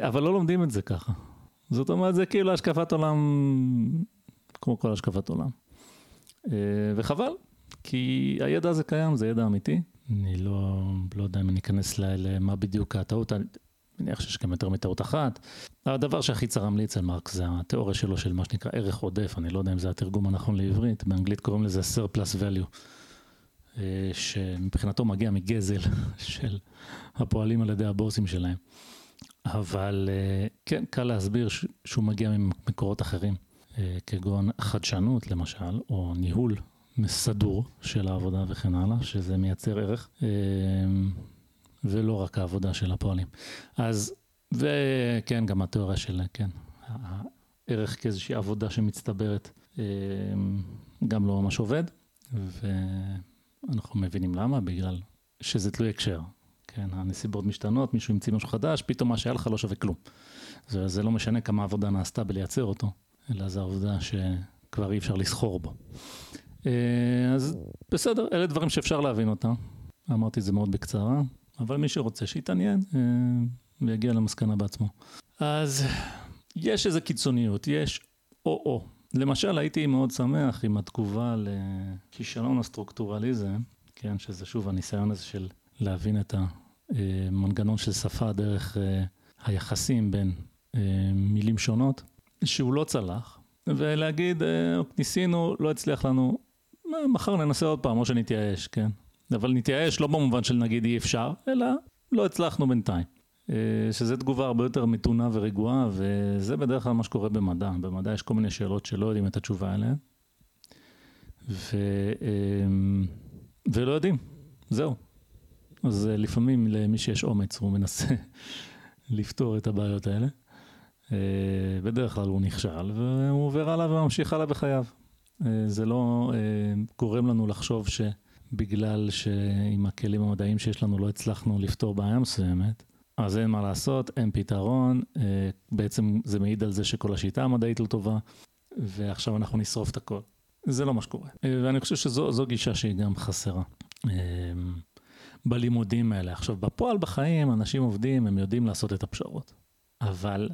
אבל לא לומדים את זה ככה. זאת אומרת, זה כאילו השקפת עולם, כמו כל השקפת עולם. וחבל. כי הידע הזה קיים, זה ידע אמיתי. אני לא יודע אם אני אכנס למה בדיוק הטעות, אני מניח שיש גם יותר מטעות אחת. הדבר שהכי צרם לי אצל מרקס זה התיאוריה שלו של מה שנקרא ערך עודף, אני לא יודע אם זה התרגום הנכון לעברית, באנגלית קוראים לזה surplus value, שמבחינתו מגיע מגזל של הפועלים על ידי הבוסים שלהם. אבל כן, קל להסביר שהוא מגיע ממקורות אחרים, כגון חדשנות למשל, או ניהול מסדור של העבודה וכן הלאה, שזה מייצר ערך, ולא רק העבודה של הפועלים. אז, וכן, גם התיאוריה שלה, כן, הערך כאיזושהי עבודה שמצטברת, גם לא ממש עובד, ואנחנו מבינים למה, בגלל שזה תלוי הקשר. כן, הנסיבות משתנות, מישהו המציא משהו חדש, פתאום מה שהיה לך לא שווה כלום. זה לא משנה כמה עבודה נעשתה בלייצר אותו, אלא זו העובדה שכבר אי אפשר לסחור בו. אז בסדר, אלה דברים שאפשר להבין אותה. אמרתי את זה מאוד בקצרה, אבל מי שרוצה שיתעניין, ויגיע למסקנה בעצמו. אז יש איזו קיצוניות, יש או-או. למשל, הייתי מאוד שמח עם התגובה לכישלון הסטרוקטורליזם, כן, שזה שוב הניסיון הזה של להבין את המנגנון של שפה דרך היחסים בין מילים שונות, שהוא לא צלח, ולהגיד, ניסינו, לא הצליח לנו, מחר ננסה עוד פעם, או שנתייאש, כן? אבל נתייאש לא במובן של נגיד אי אפשר, אלא לא הצלחנו בינתיים. שזו תגובה הרבה יותר מתונה ורגועה, וזה בדרך כלל מה שקורה במדע. במדע יש כל מיני שאלות שלא יודעים את התשובה עליהן, ולא יודעים, זהו. אז לפעמים למי שיש אומץ, הוא מנסה לפתור את הבעיות האלה. בדרך כלל הוא נכשל, והוא עובר עליו וממשיך הלאה בחייו. זה לא גורם לנו לחשוב שבגלל שעם הכלים המדעיים שיש לנו לא הצלחנו לפתור בעיה מסוימת, אז אין מה לעשות, אין פתרון, בעצם זה מעיד על זה שכל השיטה המדעית לא טובה, ועכשיו אנחנו נשרוף את הכל. זה לא מה שקורה. ואני חושב שזו גישה שהיא גם חסרה. בלימודים האלה. עכשיו, בפועל בחיים, אנשים עובדים, הם יודעים לעשות את הפשרות. אבל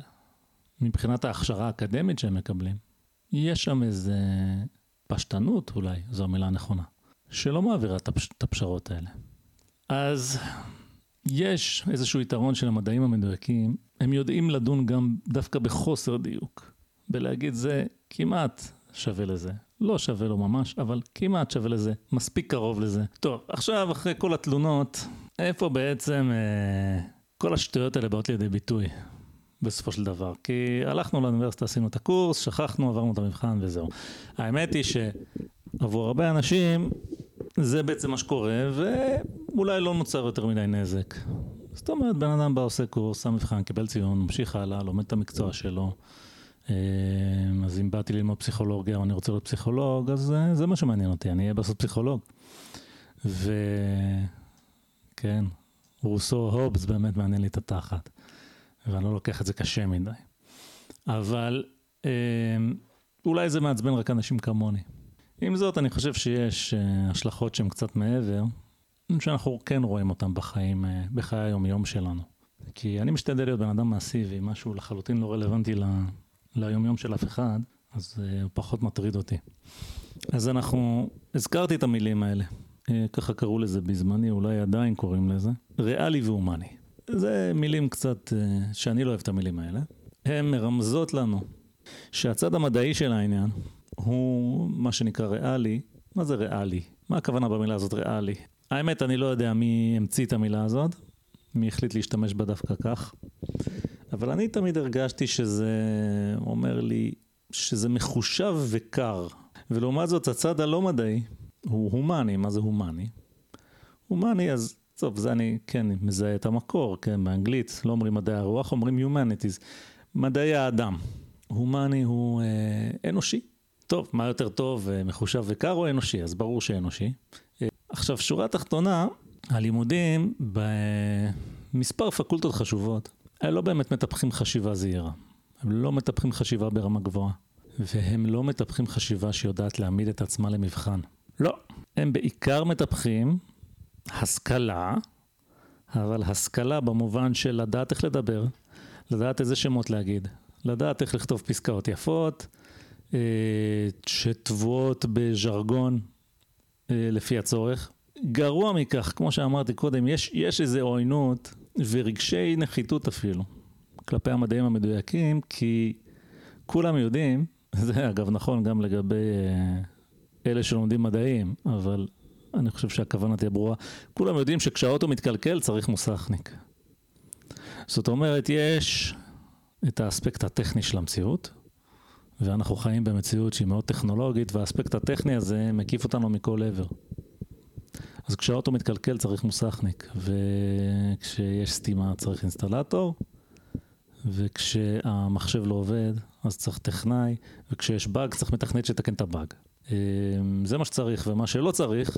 מבחינת ההכשרה האקדמית שהם מקבלים, יש שם איזה פשטנות אולי, זו המילה הנכונה, שלא מעבירה את הפשרות האלה. אז יש איזשהו יתרון של המדעים המדויקים, הם יודעים לדון גם דווקא בחוסר דיוק, בלהגיד זה כמעט שווה לזה. לא שווה לו ממש, אבל כמעט שווה לזה, מספיק קרוב לזה. טוב, עכשיו אחרי כל התלונות, איפה בעצם כל השטויות האלה באות לידי ביטוי בסופו של דבר? כי הלכנו לאוניברסיטה, עשינו את הקורס, שכחנו, עברנו את המבחן וזהו. האמת היא שעבור הרבה אנשים, זה בעצם מה שקורה, ואולי לא נוצר יותר מדי נזק. זאת אומרת, בן אדם בא, עושה קורס, שם מבחן, קיבל ציון, ממשיך הלאה, לומד את המקצוע שלו, אז אם באתי ללמוד פסיכולוגיה, אני רוצה להיות פסיכולוג, אז זה מה שמעניין אותי, אני אהיה בסוף פסיכולוג. וכן, רוסו הובס באמת מעניין לי את התחת, ואני לא לוקח את זה קשה מדי. אבל אולי זה מעצבן רק אנשים כמוני. עם זאת, אני חושב שיש השלכות שהן קצת מעבר, שאנחנו כן רואים אותן בחיים, בחיי היום-יום שלנו. כי אני משתדל להיות בן אדם מעשי, ומשהו לחלוטין לא רלוונטי ליום-יום של אף אחד, אז הוא פחות מטריד אותי. אז הזכרתי את המילים האלה, ככה קראו לזה בזמני, אולי עדיין קוראים לזה, ריאלי והומני. זה מילים קצת, שאני לא אוהב את המילים האלה, הן מרמזות לנו שהצד המדעי של העניין, הוא מה שנקרא ריאלי. מה זה ריאלי? מה הכוונה במילה הזאת ריאלי? האמת, אני לא יודע מי המציא את המילה הזאת, מי החליט להשתמש בה דווקא כך, אבל אני תמיד הרגשתי שזה אומר לי שזה מחושב וקר. ולעומת זאת, הצד הלא מדעי הוא הומני. מה זה הומני? הומני, אז טוב, זה אני כן מזהה את המקור, כן, באנגלית, לא אומרים מדעי הרוח, אומרים humanities, מדעי האדם. הומני הוא אנושי. טוב, מה יותר טוב, מחושב וקר או אנושי? אז ברור שאנושי. עכשיו, שורה תחתונה, הלימודים במספר פקולטות חשובות, הם לא באמת מטפחים חשיבה זהירה. הם לא מטפחים חשיבה ברמה גבוהה. והם לא מטפחים חשיבה שיודעת להעמיד את עצמה למבחן. לא. הם בעיקר מטפחים השכלה, אבל השכלה במובן של לדעת איך לדבר, לדעת איזה שמות להגיד, לדעת איך לכתוב פסקאות יפות, שטבועות בז'רגון לפי הצורך. גרוע מכך, כמו שאמרתי קודם, יש איזו עוינות ורגשי נחיתות אפילו, כלפי המדעים המדויקים, כי כולם יודעים, זה אגב נכון גם לגבי אלה שלומדים מדעים, אבל אני חושב שהכוונה תהיה ברורה, כולם יודעים שכשהאוטו מתקלקל צריך מוסכניק. זאת אומרת, יש את האספקט הטכני של המציאות, ואנחנו חיים במציאות שהיא מאוד טכנולוגית, והאספקט הטכני הזה מקיף אותנו מכל עבר. אז כשהאוטו מתקלקל צריך מוסכניק, וכשיש סתימה צריך אינסטלטור, וכשהמחשב לא עובד אז צריך טכנאי, וכשיש באג צריך מתכנת שתקן את הבאג. זה מה שצריך, ומה שלא צריך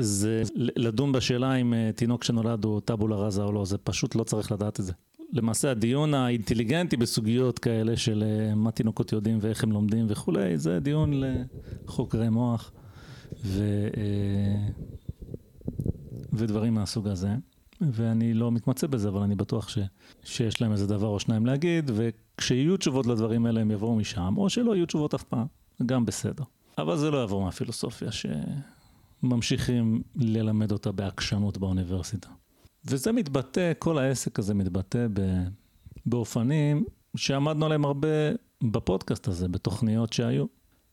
זה לדון בשאלה אם תינוק שנולד הוא טאבולה ראזה או לא, זה פשוט לא צריך לדעת את זה. למעשה הדיון האינטליגנטי בסוגיות כאלה של מה תינוקות יודעים ואיך הם לומדים וכולי, זה דיון לחוקרי מוח ודברים מהסוג הזה. ואני לא מתמצא בזה, אבל אני בטוח שיש להם איזה דבר או שניים להגיד, וכשיהיו תשובות לדברים האלה הם יבואו משם, או שלא יהיו תשובות אף פעם, גם בסדר. אבל זה לא יבוא מהפילוסופיה שממשיכים ללמד אותה בעקשנות באוניברסיטה. וזה מתבטא, כל העסק הזה מתבטא באופנים שעמדנו עליהם הרבה בפודקאסט הזה, בתוכניות שהיו.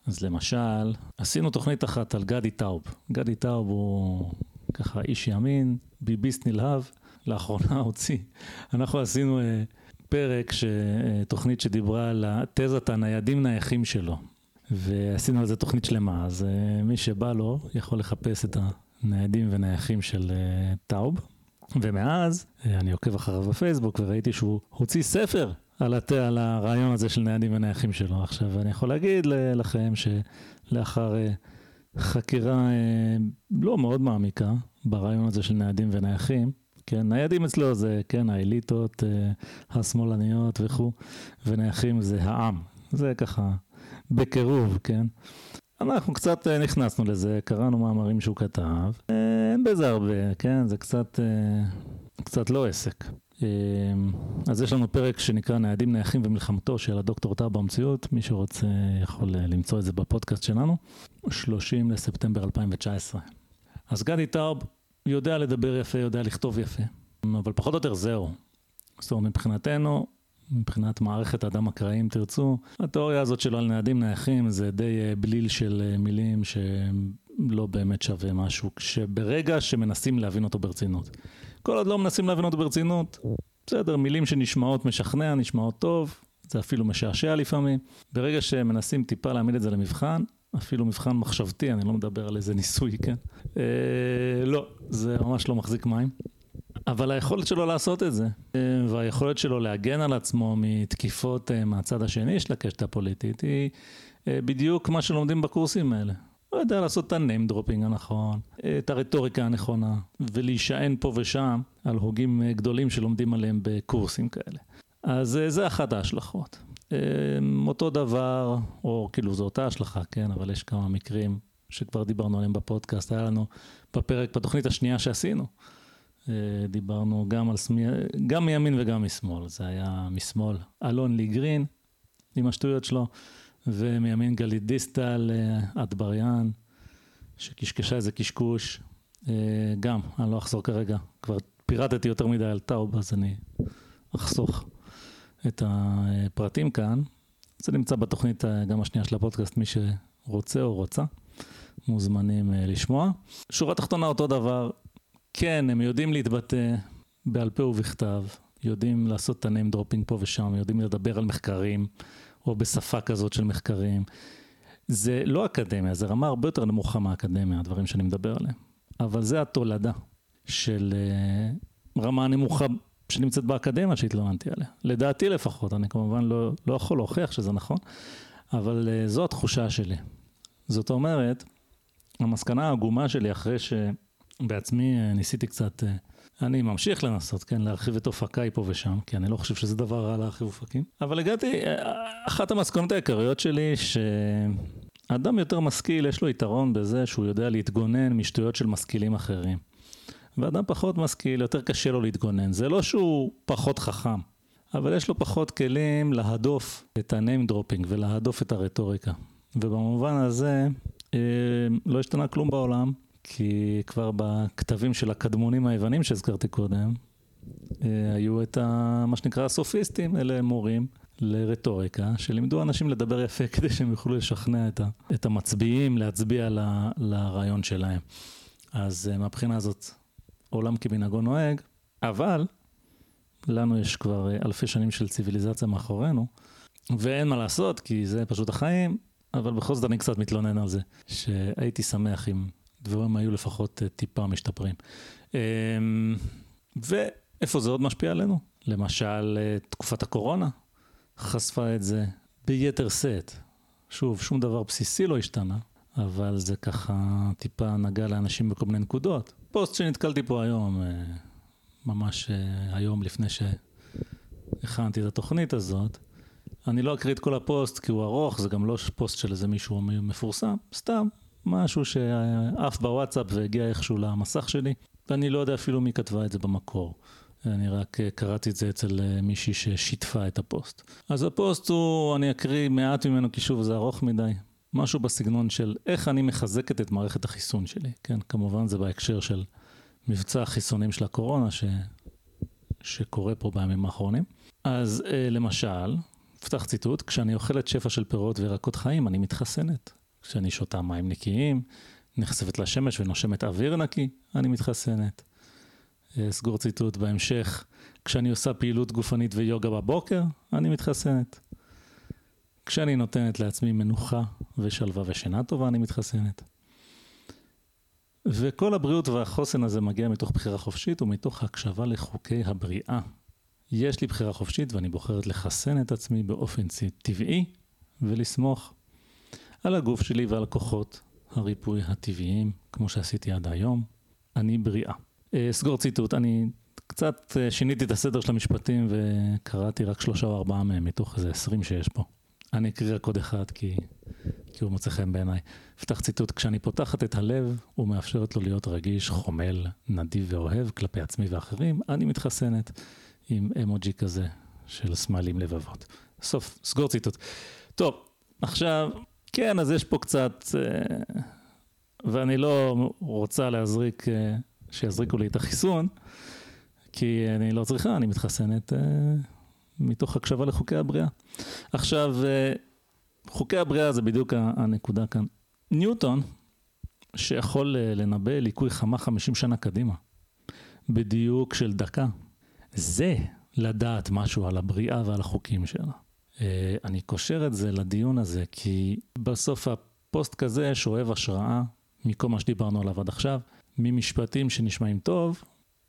אז למשל, עשינו תוכנית אחת על גדי טאוב. גדי טאוב הוא ככה איש ימין, ביביסט נלהב, לאחרונה הוציא. אנחנו עשינו פרק, תוכנית שדיברה על תזת הניידים נייחים שלו. ועשינו על זה תוכנית שלמה, אז מי שבא לו יכול לחפש את הניידים ונייחים של טאוב. ומאז אני עוקב אחריו בפייסבוק וראיתי שהוא הוציא ספר על הרעיון הזה של ניידים ונייחים שלו. עכשיו אני יכול להגיד לכם שלאחר חקירה לא מאוד מעמיקה ברעיון הזה של ניידים ונייחים, כן, ניידים אצלו זה כן, האליטות, השמאלניות וכו', ונייחים זה העם, זה ככה בקירוב, כן. אנחנו קצת נכנסנו לזה, קראנו מאמרים שהוא כתב, אין בזה הרבה, כן, זה קצת לא עסק. אז יש לנו פרק שנקרא ניידים נייחים ומלחמתו של הדוקטור טאוב במציאות, מי שרוצה יכול למצוא את זה בפודקאסט שלנו, 30 לספטמבר 2019. אז גדי טאוב יודע לדבר יפה, יודע לכתוב יפה, אבל פחות או יותר זהו. זאת אומרת, מבחינתנו, מבחינת מערכת אדם הקראים תרצו, התיאוריה הזאת שלו על ניידים נייחים זה די בליל של מילים שלא באמת שווה משהו, שברגע שמנסים להבין אותו ברצינות. כל עוד לא מנסים להבין אותו ברצינות, בסדר, מילים שנשמעות משכנע, נשמעות טוב, זה אפילו משעשע לפעמים. ברגע שמנסים טיפה להעמיד את זה למבחן, אפילו מבחן מחשבתי, אני לא מדבר על איזה ניסוי, כן? לא, זה ממש לא מחזיק מים. אבל היכולת שלו לעשות את זה, והיכולת שלו להגן על עצמו מתקיפות מהצד השני של הקשת הפוליטית, היא בדיוק מה שלומדים בקורסים האלה. הוא יודע לעשות את הניים דרופינג הנכון, את הרטוריקה הנכונה, ולהישען פה ושם על הוגים גדולים שלומדים עליהם בקורסים כאלה. אז זה אחת ההשלכות. אותו דבר, או כאילו זו אותה השלכה, כן, אבל יש כמה מקרים שכבר דיברנו עליהם בפודקאסט, היה לנו בפרק, בתוכנית השנייה שעשינו, דיברנו גם מימין וגם משמאל, זה היה משמאל אלון לי גרין עם השטויות שלו, ומימין גלית דיסטל אדבריאן שקשקשה איזה קשקוש, גם אני לא אחסור כרגע, כבר פירטתי יותר מדי על טאוב, אז אני אחסוך את הפרטים כאן. זה נמצא בתוכנית גם השנייה של הפודקאסט, מי שרוצה או רוצה מוזמנים לשמוע. שורה תחתונה אותו דבר, כן, הם יודעים להתבטא בעל פה ובכתב, יודעים לעשות את הניים דרופינג פה ושם, יודעים לדבר על מחקרים, או בשפה כזאת של מחקרים. זה לא אקדמיה, זה רמה הרבה יותר נמוכה מהאקדמיה, הדברים שאני מדבר עליהם. אבל זה התולדה של רמה נמוכה שנמצאת באקדמיה שהתלוננתי עליה. לדעתי לפחות, אני כמובן לא יכול להוכיח שזה נכון, אבל זו התחושה שלי. זאת אומרת, המסקנה העגומה שלי אחרי בעצמי ניסיתי קצת, אני ממשיך לנסות, כן, להרחיב את אופקיי פה ושם, כי אני לא חושב שזה דבר רע להרחיב אופקים, אבל הגעתי, אחת המסקנות העיקריות שלי, שאדם יותר משכיל, יש לו יתרון בזה שהוא יודע להתגונן משטויות של משכילים אחרים, ואדם פחות משכיל, יותר קשה לו להתגונן, זה לא שהוא פחות חכם, אבל יש לו פחות כלים להדוף את הניים דרופינג, ולהדוף את הרטוריקה, ובמובן הזה, לא השתנה כלום בעולם, כי כבר בכתבים של הקדמונים היוונים שהזכרתי קודם, היו את מה שנקרא הסופיסטים, אלה מורים לרטוריקה, שלימדו אנשים לדבר יפה כדי שהם יוכלו לשכנע את המצביעים, להצביע לרעיון שלהם. אז מהבחינה הזאת, עולם כמנהגו נוהג, אבל לנו יש כבר אלפי שנים של ציוויליזציה מאחורינו, ואין מה לעשות, כי זה פשוט החיים, אבל בכל זאת אני קצת מתלונן על זה, שהייתי שמח עם דברים היו לפחות טיפה משתפרים. ואיפה זה עוד משפיע עלינו? למשל, תקופת הקורונה חשפה את זה ביתר סט. שוב, שום דבר בסיסי לא השתנה, אבל זה ככה טיפה נגע לאנשים בכל מיני נקודות. פוסט שנתקלתי פה היום, ממש היום לפני שהכנתי את התוכנית הזאת, אני לא אקריא את כל הפוסט כי הוא ארוך, זה גם לא פוסט של איזה מישהו מפורסם, סתם משהו שאף בוואטסאפ והגיע איכשהו למסך שלי, ואני לא יודע אפילו מי כתבה את זה במקור. אני רק קראתי את זה אצל מישהי ששיתפה את הפוסט. אז הפוסט הוא, אני אקריא מעט ממנו כי שוב זה ארוך מדי, משהו בסגנון של איך אני מחזקת את מערכת החיסון שלי. כן, כמובן זה בהקשר של מבצע החיסונים של הקורונה שקורה פה בימים האחרונים. אז למשל, פתח ציטוט, כשאני אוכלת שפע של פירות וירקות חיים, אני מתחסנת. כשאני שותה מים נקיים, נחשפת לשמש ונושמת אוויר נקי, אני מתחסנת. סגור ציטוט בהמשך, כשאני עושה פעילות גופנית ויוגה בבוקר, אני מתחסנת. כשאני נותנת לעצמי מנוחה ושלווה ושינה טובה, אני מתחסנת. וכל הבריאות והחוסן הזה מגיע מתוך בחירה חופשית ומתוך הקשבה לחוקי הבריאה. יש לי בחירה חופשית ואני בוחרת לחסן את עצמי באופן טבעי ולסמוך על הגוף שלי ועל כוחות הריפוי הטבעיים, כמו שעשיתי עד היום. אני בריאה. סגור ציטוט, אני קצת שיניתי את הסדר של המשפטים וקראתי רק 3 או 4 מהם מתוך איזה 20 שיש פה. אני אקריא רק עוד אחד כי הוא מוצא חן בעיניי. פתח ציטוט, כשאני פותחת את הלב ומאפשרת לו להיות רגיש, חומל, נדיב ואוהב כלפי עצמי ואחרים, אני מתחסנת, עם אמוג'י כזה של סמלים לבבות. סוף, סגור ציטוט. טוב, עכשיו, כן, אז יש פה קצת, ואני לא רוצה להזריק, שיזריקו לי את החיסון, כי אני לא צריכה, אני מתחסנת מתוך הקשבה לחוקי הבריאה. עכשיו, חוקי הבריאה זה בדיוק הנקודה כאן. ניוטון, שיכול לנבא ליקוי חמה 50 שנה קדימה, בדיוק של דקה, זה לדעת משהו על הבריאה ועל החוקים שלה. אני קושר את זה לדיון הזה, כי בסוף הפוסט כזה שואב השראה, מכל מה שדיברנו עליו עד עכשיו, ממשפטים שנשמעים טוב,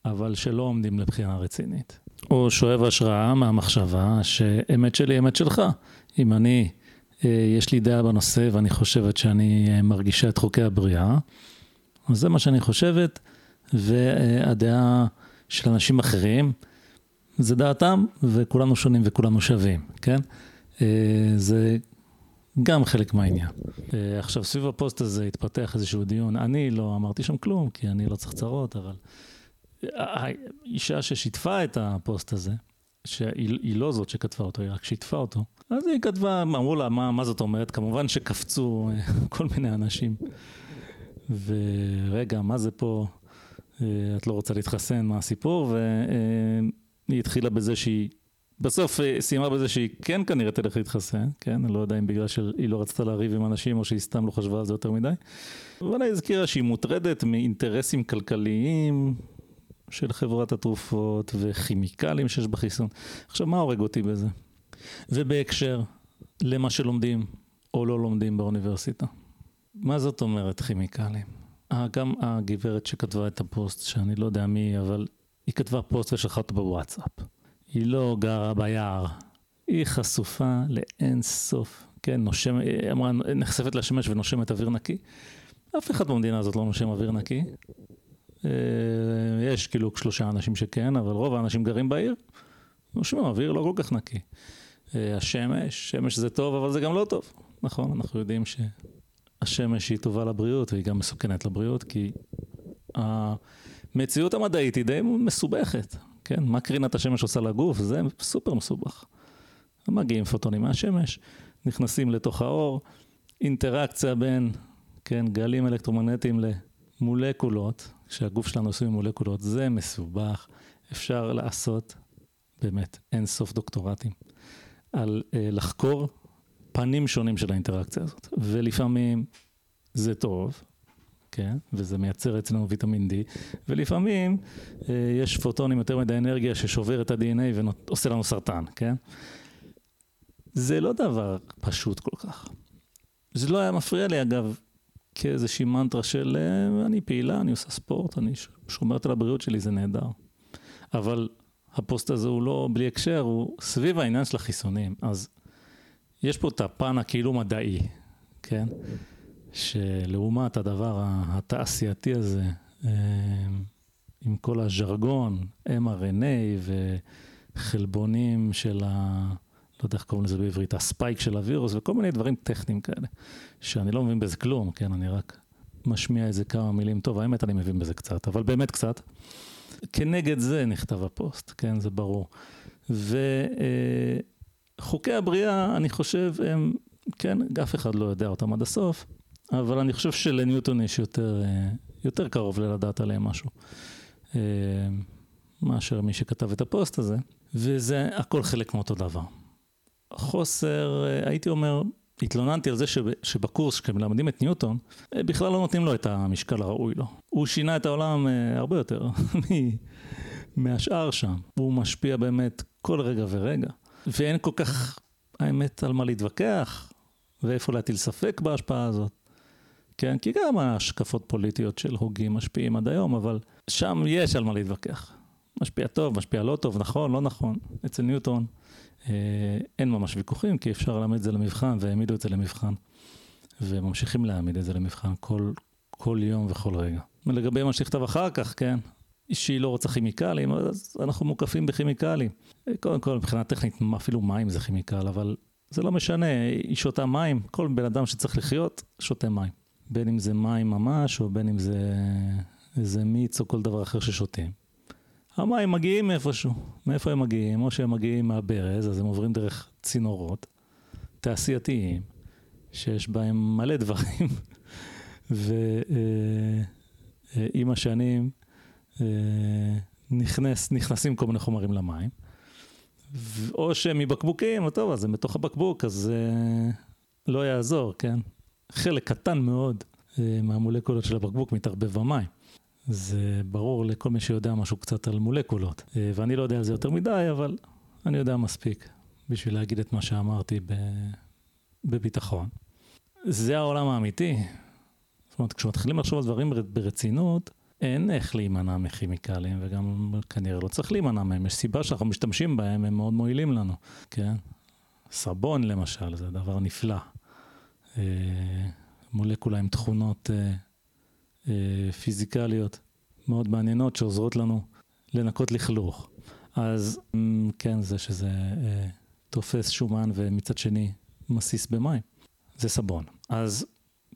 אבל שלא עומדים לבחינה רצינית. או שואב השראה מהמחשבה שאמת שלי, אמת שלך. אם אני, יש לי דעה בנושא ואני חושבת שאני מרגישה את חוקי הבריאה, אז זה מה שאני חושבת, והדעה של אנשים אחרים, זה דעתם, וכולנו שונים וכולנו שווים, כן? זה גם חלק מהעניין. עכשיו, סביב הפוסט הזה התפתח איזשהו דיון, אני לא אמרתי שם כלום, כי אני לא צריך צרות, אבל האישה ששיתפה את הפוסט הזה, שהיא לא זאת שכתבה אותו, היא רק שיתפה אותו, אז היא כתבה, אמרו לה, מה זאת אומרת? כמובן שקפצו כל מיני אנשים, ורגע, מה זה פה? את לא רוצה להתחסן, מה הסיפור? והיא התחילה בזה שהיא, בסוף סיימה בזה שהיא כן כנראה תלך להתחסן, כן? אני לא יודע אם בגלל שהיא לא רצתה להריב עם אנשים, או שהיא סתם לא חשבה על זה יותר מדי. אבל היא הזכירה שהיא מוטרדת מאינטרסים כלכליים של חברת התרופות וכימיקלים שיש בחיסון. עכשיו, מה הורג אותי בזה? ובהקשר למה שלומדים או לא לומדים באוניברסיטה. מה זאת אומרת כימיקלים? גם הגברת שכתבה את הפוסט, שאני לא יודע מי, אבל היא כתבה פוסט ושלחה אותו בוואטסאפ. היא לא גרה ביער. היא חשופה לאין סוף. כן, אמרה, נחשפת לשמש ונושמת אוויר נקי. אף אחד במדינה הזאת לא נושם אוויר נקי. יש כאילו 3 אנשים שכן, אבל רוב האנשים גרים בעיר. נושמים אוויר לא כל כך נקי. השמש, שמש זה טוב, אבל זה גם לא טוב. נכון, אנחנו יודעים ש... השמש היא טובה לבריאות, והיא גם מסוכנת לבריאות, כי המציאות המדעית היא די מסובכת. כן? מה קרינת השמש עושה לגוף? זה סופר מסובך. מגיעים פוטונים מהשמש, נכנסים לתוך האור, אינטראקציה בין, כן, גלים אלקטרומגנטיים למולקולות, שהגוף שלנו עושים מולקולות, זה מסובך. אפשר לעשות, באמת, אין סוף דוקטורטים, על לחקור, פנים שונים של האינטראקציה הזאת, ולפעמים זה טוב, כן? וזה מייצר אצלנו ויטמין D, ולפעמים יש פוטונים יותר מדי אנרגיה ששובר את ה-DNA ועושה לנו סרטן, כן? זה לא דבר פשוט כל כך. זה לא היה מפריע לי, אגב, כאיזושהי מנטרה של אני פעילה, אני עושה ספורט, אני שומרת על הבריאות שלי, זה נהדר. אבל הפוסט הזה הוא לא בלי הקשר, הוא סביב העניין של החיסונים, אז יש פה את הפן הכאילו מדעי, כן? שלעומת הדבר התעשייתי הזה, עם כל הז'רגון, mRNA וחלבונים של לא יודע איך קוראים לזה בעברית, הספייק של הווירוס, וכל מיני דברים טכניים כאלה, שאני לא מבין בזה כלום, כן, אני רק משמיע איזה כמה מילים טוב, האמת אני מבין בזה קצת, אבל באמת קצת, כנגד זה נכתב הפוסט, כן, זה ברור. וחוקי הבריאה, אני חושב, הם, כן, אף אחד לא יודע אותם עד הסוף, אבל אני חושב שלניוטון יש יותר קרוב ללדעת עליהם משהו, מאשר מי שכתב את הפוסט הזה, וזה הכל חלק מאותו דבר. חוסר, הייתי אומר, התלוננתי על זה שבקורס כשמלמדים את ניוטון, בכלל לא נותנים לו את המשקל הראוי לו. הוא שינה את העולם הרבה יותר מהשאר שם. הוא משפיע באמת כל רגע ורגע. ואין כל כך האמת על מה להתווכח, ואיפה להטיל ספק בהשפעה הזאת. כן, כי גם ההשקפות פוליטיות של הוגים משפיעים עד היום, אבל שם יש על מה להתווכח. משפיע טוב, משפיע לא טוב, נכון, לא נכון. אצל ניוטון אין ממש ויכוחים, כי אפשר להעמיד את זה למבחן, והעמידו את זה למבחן, וממשיכים להעמיד את זה למבחן כל יום וכל רגע. לגבי מה שכתב אחר כך, כן, שהיא לא רוצה כימיקלים, אז אנחנו מוקפים בכימיקלים. קודם כל, מבחינה טכנית, אפילו מים זה כימיקל, אבל זה לא משנה, היא שותה מים, כל בן אדם שצריך לחיות, שותה מים. בין אם זה מים ממש, או בין אם זה איזה מיץ, או כל דבר אחר ששותים. המים מגיעים מאיפשהו, מאיפה הם מגיעים? או שהם מגיעים מהברז, אז הם עוברים דרך צינורות תעשייתיים, שיש בהם מלא דברים, ועם השנים נכנסים כל מיני חומרים למים, או שהם מבקבוקים, טוב, אז הם בתוך הבקבוק, אז לא יעזור, כן? חלק קטן מאוד מהמולקולות של הבקבוק מתערבב במים. זה ברור לכל מי שיודע משהו קצת על מולקולות, ואני לא יודע על זה יותר מדי, אבל אני יודע מספיק בשביל להגיד את מה שאמרתי בביטחון. זה העולם האמיתי. זאת אומרת, כשמתחילים לחשוב על דברים ברצינות, אין איך להימנע מכימיקלים, וגם כנראה לא צריך להימנע מהם. יש סיבה שאנחנו משתמשים בהם, הם מאוד מועילים לנו, כן? סבון למשל, זה דבר נפלא. מולקולה עם תכונות פיזיקליות מאוד מעניינות שעוזרות לנו לנקות לכלוך. אז כן, זה שזה תופס שומן ומצד שני מסיס במים. זה סבון. אז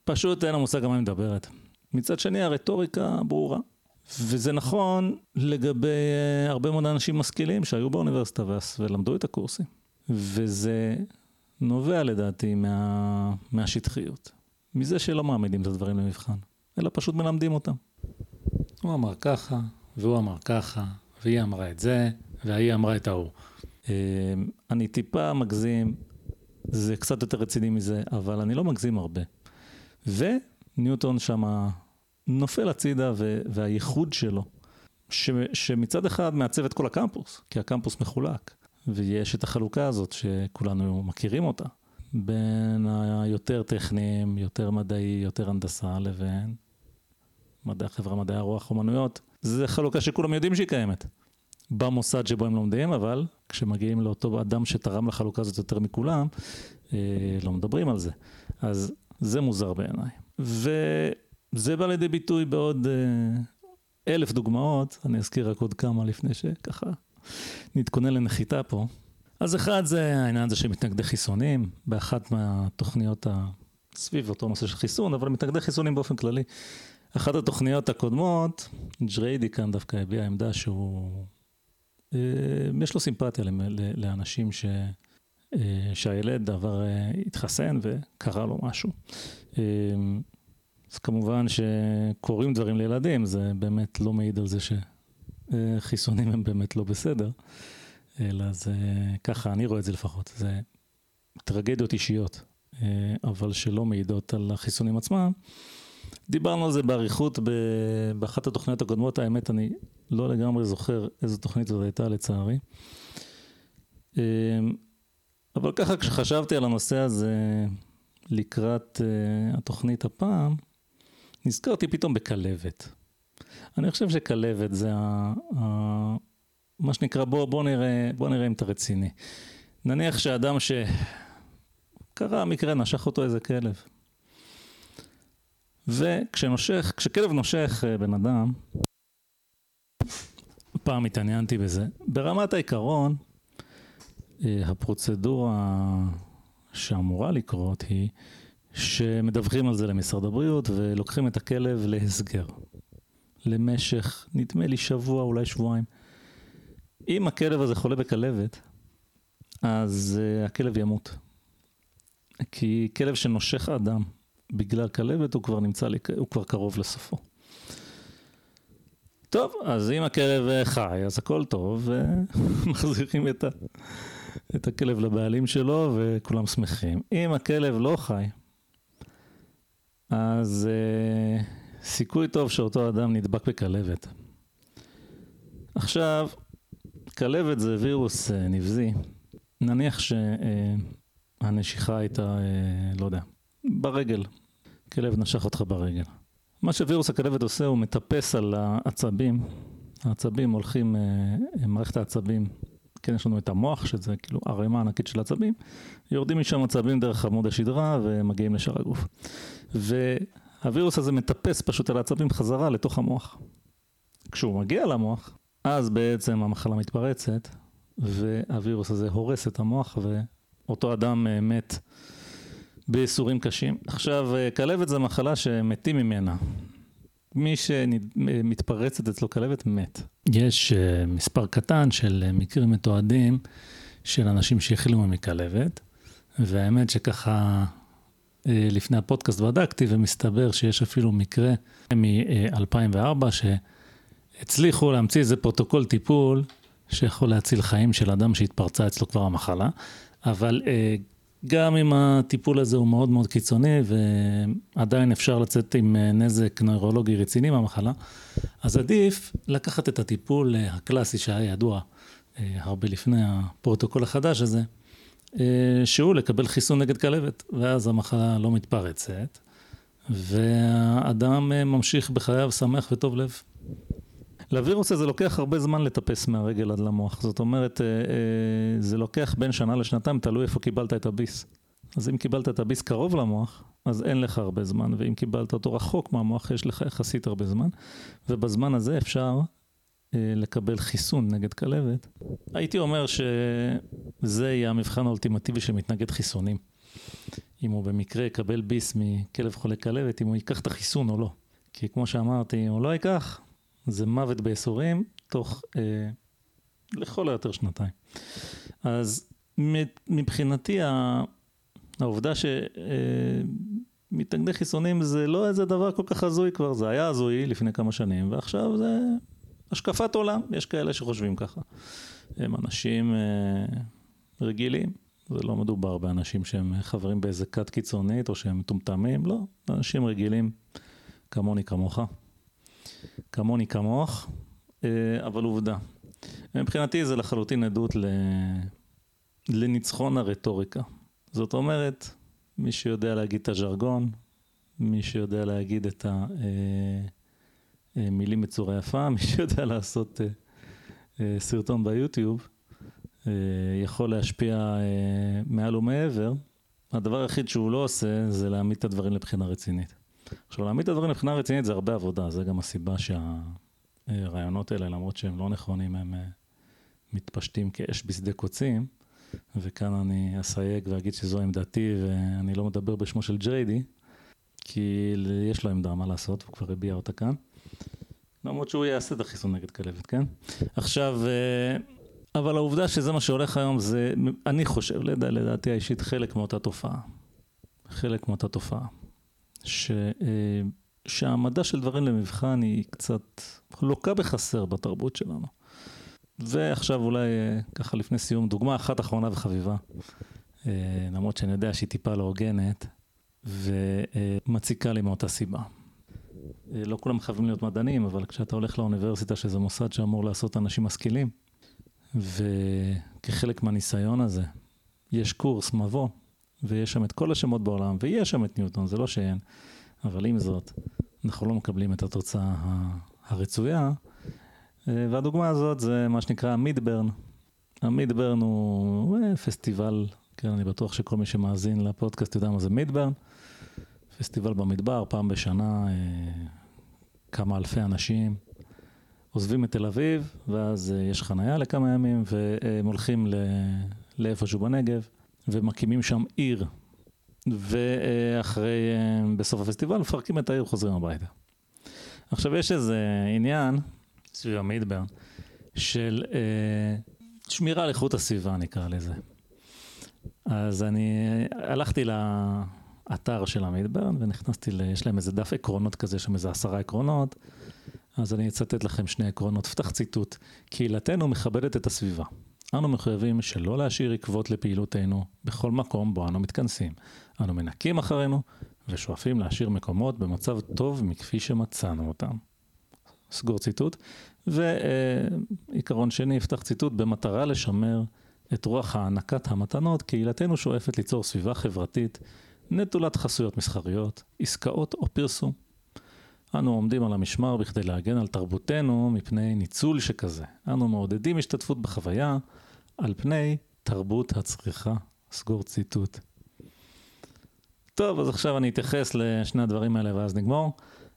פשוט אין המושג על מה מדברת. מצד שני הרטוריקה ברורה. וזה נכון לגבי הרבה מאוד אנשים משכילים שהיו באוניברסיטה ולמדו את הקורסים. וזה נובע לדעתי מהשטחיות. מזה שלא מעמידים את הדברים למבחן. אלא פשוט מלמדים אותם. הוא אמר ככה, והוא אמר ככה, והיא אמרה את זה, והיא אמרה את ההוא. אני טיפה מגזים, זה קצת יותר רציני מזה, אבל אני לא מגזים הרבה. וניוטון שמה נופל הצידה, והייחוד שלו, שמצד אחד מעצב את כל הקמפוס, כי הקמפוס מחולק, ויש את החלוקה הזאת שכולנו מכירים אותה. בין היותר טכניים, יותר מדעי, יותר הנדסה, לבין מדעי חברה, מדעי הרוח, אומנויות. זה חלוקה שכולם יודעים שהיא קיימת. במוסד שבו הם לומדים, אבל כשמגיעים לאותו אדם שתרם לחלוקה הזאת יותר מכולם, לא מדברים על זה. אז זה מוזר בעיניי. וזה בא לידי ביטוי בעוד 1,000 דוגמאות. אני אזכיר רק עוד כמה לפני שככה נתכונן לנחיתה פה. אז אחד זה העניין הזה של מתנגדי חיסונים, באחת מהתוכניות סביב אותו נושא של חיסון, אבל מתנגדי חיסונים באופן כללי. אחת התוכניות הקודמות, ג'ריידי כאן דווקא הביע עמדה שהוא, יש לו סימפתיה לאנשים שהילד עבר התחסן וקרה לו משהו. אז כמובן שקוראים דברים לילדים, זה באמת לא מעיד על זה שחיסונים הם באמת לא בסדר. אלא זה, ככה אני רואה את זה לפחות, זה טרגדיות אישיות, אבל שלא מעידות על החיסונים עצמם. דיברנו על זה בעריכות באחת התוכניות הקודמות, האמת אני לא לגמרי זוכר איזו תוכנית זאת הייתה לצערי. אבל ככה כשחשבתי על הנושא הזה לקראת התוכנית הפעם, נזכרתי פתאום בכלבת. אני חושב שכלבת זה מה שנקרא, בוא נראה אם אתה רציני. נניח שאדם שקרה מקרה, נשך אותו איזה כלב. וכשכלב נושך בן אדם, פעם התעניינתי בזה, ברמת העיקרון, הפרוצדורה שאמורה לקרות היא שמדווחים על זה למשרד הבריאות ולוקחים את הכלב להסגר. למשך, נדמה לי שבוע, אולי שבועיים. אם הכלב הזה חולה בכלבת, אז הכלב ימות. כי כלב שנושך אדם בגלל כלבת, הוא כבר נמצא, הוא כבר קרוב לסופו. טוב, אז אם הכלב חי, אז הכל טוב, ומחזירים את הכלב לבעלים שלו, וכולם שמחים. אם הכלב לא חי, אז סיכוי טוב שאותו אדם נדבק בכלבת. עכשיו, כלבת זה וירוס נבזי. נניח שהנשיכה הייתה, לא יודע, ברגל. כלב נשך אותך ברגל. מה שווירוס הכלבת עושה הוא מטפס על העצבים. העצבים הולכים, מערכת העצבים, כן יש לנו את המוח, שזה כאילו הרמה ענקית של העצבים, יורדים משם עצבים דרך עמוד השדרה ומגיעים לשאר הגוף. והווירוס הזה מטפס פשוט על העצבים חזרה לתוך המוח. כשהוא מגיע למוח, אז בעצם המחלה מתפרצת, והווירוס הזה הורס את המוח, ואותו אדם מת בייסורים קשים. עכשיו, כלבת זה מחלה שמתים ממנה. מי שמתפרצת אצלו כלבת מת. יש מספר קטן של מקרים מתועדים של אנשים שהחלימו מכלבת, והאמת שככה לפני הפודקאסט בדקתי, ומסתבר שיש אפילו מקרה מ-2004 שהצליחו להמציא איזה פרוטוקול טיפול שיכול להציל חיים של אדם שהתפרצה אצלו כבר המחלה, אבל גם אם הטיפול הזה הוא מאוד מאוד קיצוני, ועדיין אפשר לצאת עם נזק נוירולוגי רציני מהמחלה, אז עדיף לקחת את הטיפול הקלאסי שהיה ידוע הרבה לפני הפרוטוקול החדש הזה, שהוא לקבל חיסון נגד כלבת, ואז המחלה לא מתפרצת, והאדם ממשיך בחייו שמח וטוב לב. לווירוס הזה לוקח הרבה זמן לטפס מהרגל עד למוח. זאת אומרת, זה לוקח בין שנה לשנתיים, תלוי איפה קיבלת את הביס. אז אם קיבלת את הביס קרוב למוח, אז אין לך הרבה זמן, ואם קיבלת אותו רחוק מהמוח, יש לך יחסית הרבה זמן, ובזמן הזה אפשר לקבל חיסון נגד כלבת. הייתי אומר שזה יהיה המבחן האולטימטיבי שמתנגד חיסונים. אם הוא במקרה יקבל ביס מכלב חולה כלבת, אם הוא ייקח את החיסון או לא. כי כמו שאמרתי, אם הוא לא ייקח, זה מוות בייסורים, תוך לכל היותר שנתיים. אז מבחינתי, העובדה שמתנגדי חיסונים זה לא איזה דבר כל כך הזוי כבר, זה היה הזוי לפני כמה שנים, ועכשיו זה השקפת עולם, יש כאלה שחושבים ככה. הם אנשים רגילים, זה לא מדובר באנשים שהם חברים באיזה כת קיצונית, או שהם מטומטמים, לא, אנשים רגילים כמוני כמוך. כמוני כמוך, אבל עובדה. מבחינתי זה לחלוטין עדות לניצחון הרטוריקה. זאת אומרת, מי שיודע להגיד את הז'רגון, מי שיודע להגיד את המילים בצורה יפה, מי שיודע לעשות סרטון ביוטיוב, יכול להשפיע מעל ומעבר. הדבר היחיד שהוא לא עושה זה להעמיד את הדברים לבחינה רצינית. עכשיו, להעמיד את הדברים לבחינה רצינית זה הרבה עבודה, זה גם הסיבה שהרעיונות האלה, למרות שהם לא נכונים, הם מתפשטים כאש בשדה קוצים, וכאן אני אסייג ואגיד שזו עמדתי, ואני לא מדבר בשמו של ג'ריידי, כי יש לו עמדה מה לעשות, הוא כבר הביע אותה כאן, למרות שהוא יעשה את החיסון נגד כלבת, כן? עכשיו, אבל העובדה שזה מה שהולך היום, זה, אני חושב, לדעתי האישית, חלק מאותה תופעה. שהעמדה של דברים למבחן היא קצת לוקה בחסר בתרבות שלנו. ועכשיו אולי ככה לפני סיום, דוגמה אחת אחרונה וחביבה, למרות שאני יודע שהיא טיפה לא הוגנת, ומציקה לי מאותה סיבה. לא כולם חייבים להיות מדענים, אבל כשאתה הולך לאוניברסיטה, שזה מוסד שאמור לעשות אנשים משכילים, וכחלק מהניסיון הזה, יש קורס מבוא, ויש שם את כל השמות בעולם, ויש שם את ניוטון, זה לא שאין, אבל עם זאת, אנחנו לא מקבלים את התוצאה הרצויה, והדוגמה הזאת זה מה שנקרא המידברן. המידברן הוא פסטיבל, כן, אני בטוח שכל מי שמאזין לפודקאסט יודע מה זה מידברן, פסטיבל במדבר, פעם בשנה כמה אלפי אנשים עוזבים את תל אביב, ואז יש חנייה לכמה ימים, והם הולכים לאיפשהו בנגב, ומקימים שם עיר. ואחרי, בסוף הפסטיבל, מפרקים את העיר, חוזרים הביתה. עכשיו יש איזה עניין, סביב המידברן, של שמירה על איכות הסביבה, נקרא לזה. אז אני הלכתי לאתר של המידברן, ונכנסתי, יש להם איזה דף עקרונות כזה, שם איזה 10 עקרונות, אז אני אצטט לכם 2 עקרונות, פתח ציטוט, קהילתנו מכבדת את הסביבה. אנו מחויבים שלא להשאיר עקבות לפעילותנו בכל מקום בו אנו מתכנסים. אנו מנקים אחרינו ושואפים להשאיר מקומות במצב טוב מכפי שמצאנו אותם. סגור ציטוט. ועיקרון שני, פתח ציטוט, במטרה לשמר את רוח הענקת המתנות, קהילתנו שואפת ליצור סביבה חברתית, נטולת חסויות מסחריות, עסקאות או פרסום. אנו עומדים על המשמר בכדי להגן על תרבותנו מפני ניצול שכזה. אנו מעודדים השתתפות בחוויה על פני תרבות הצריכה. סגור ציטוט. טוב, אז עכשיו אני אתייחס לשני הדברים האלה ואז נגמור.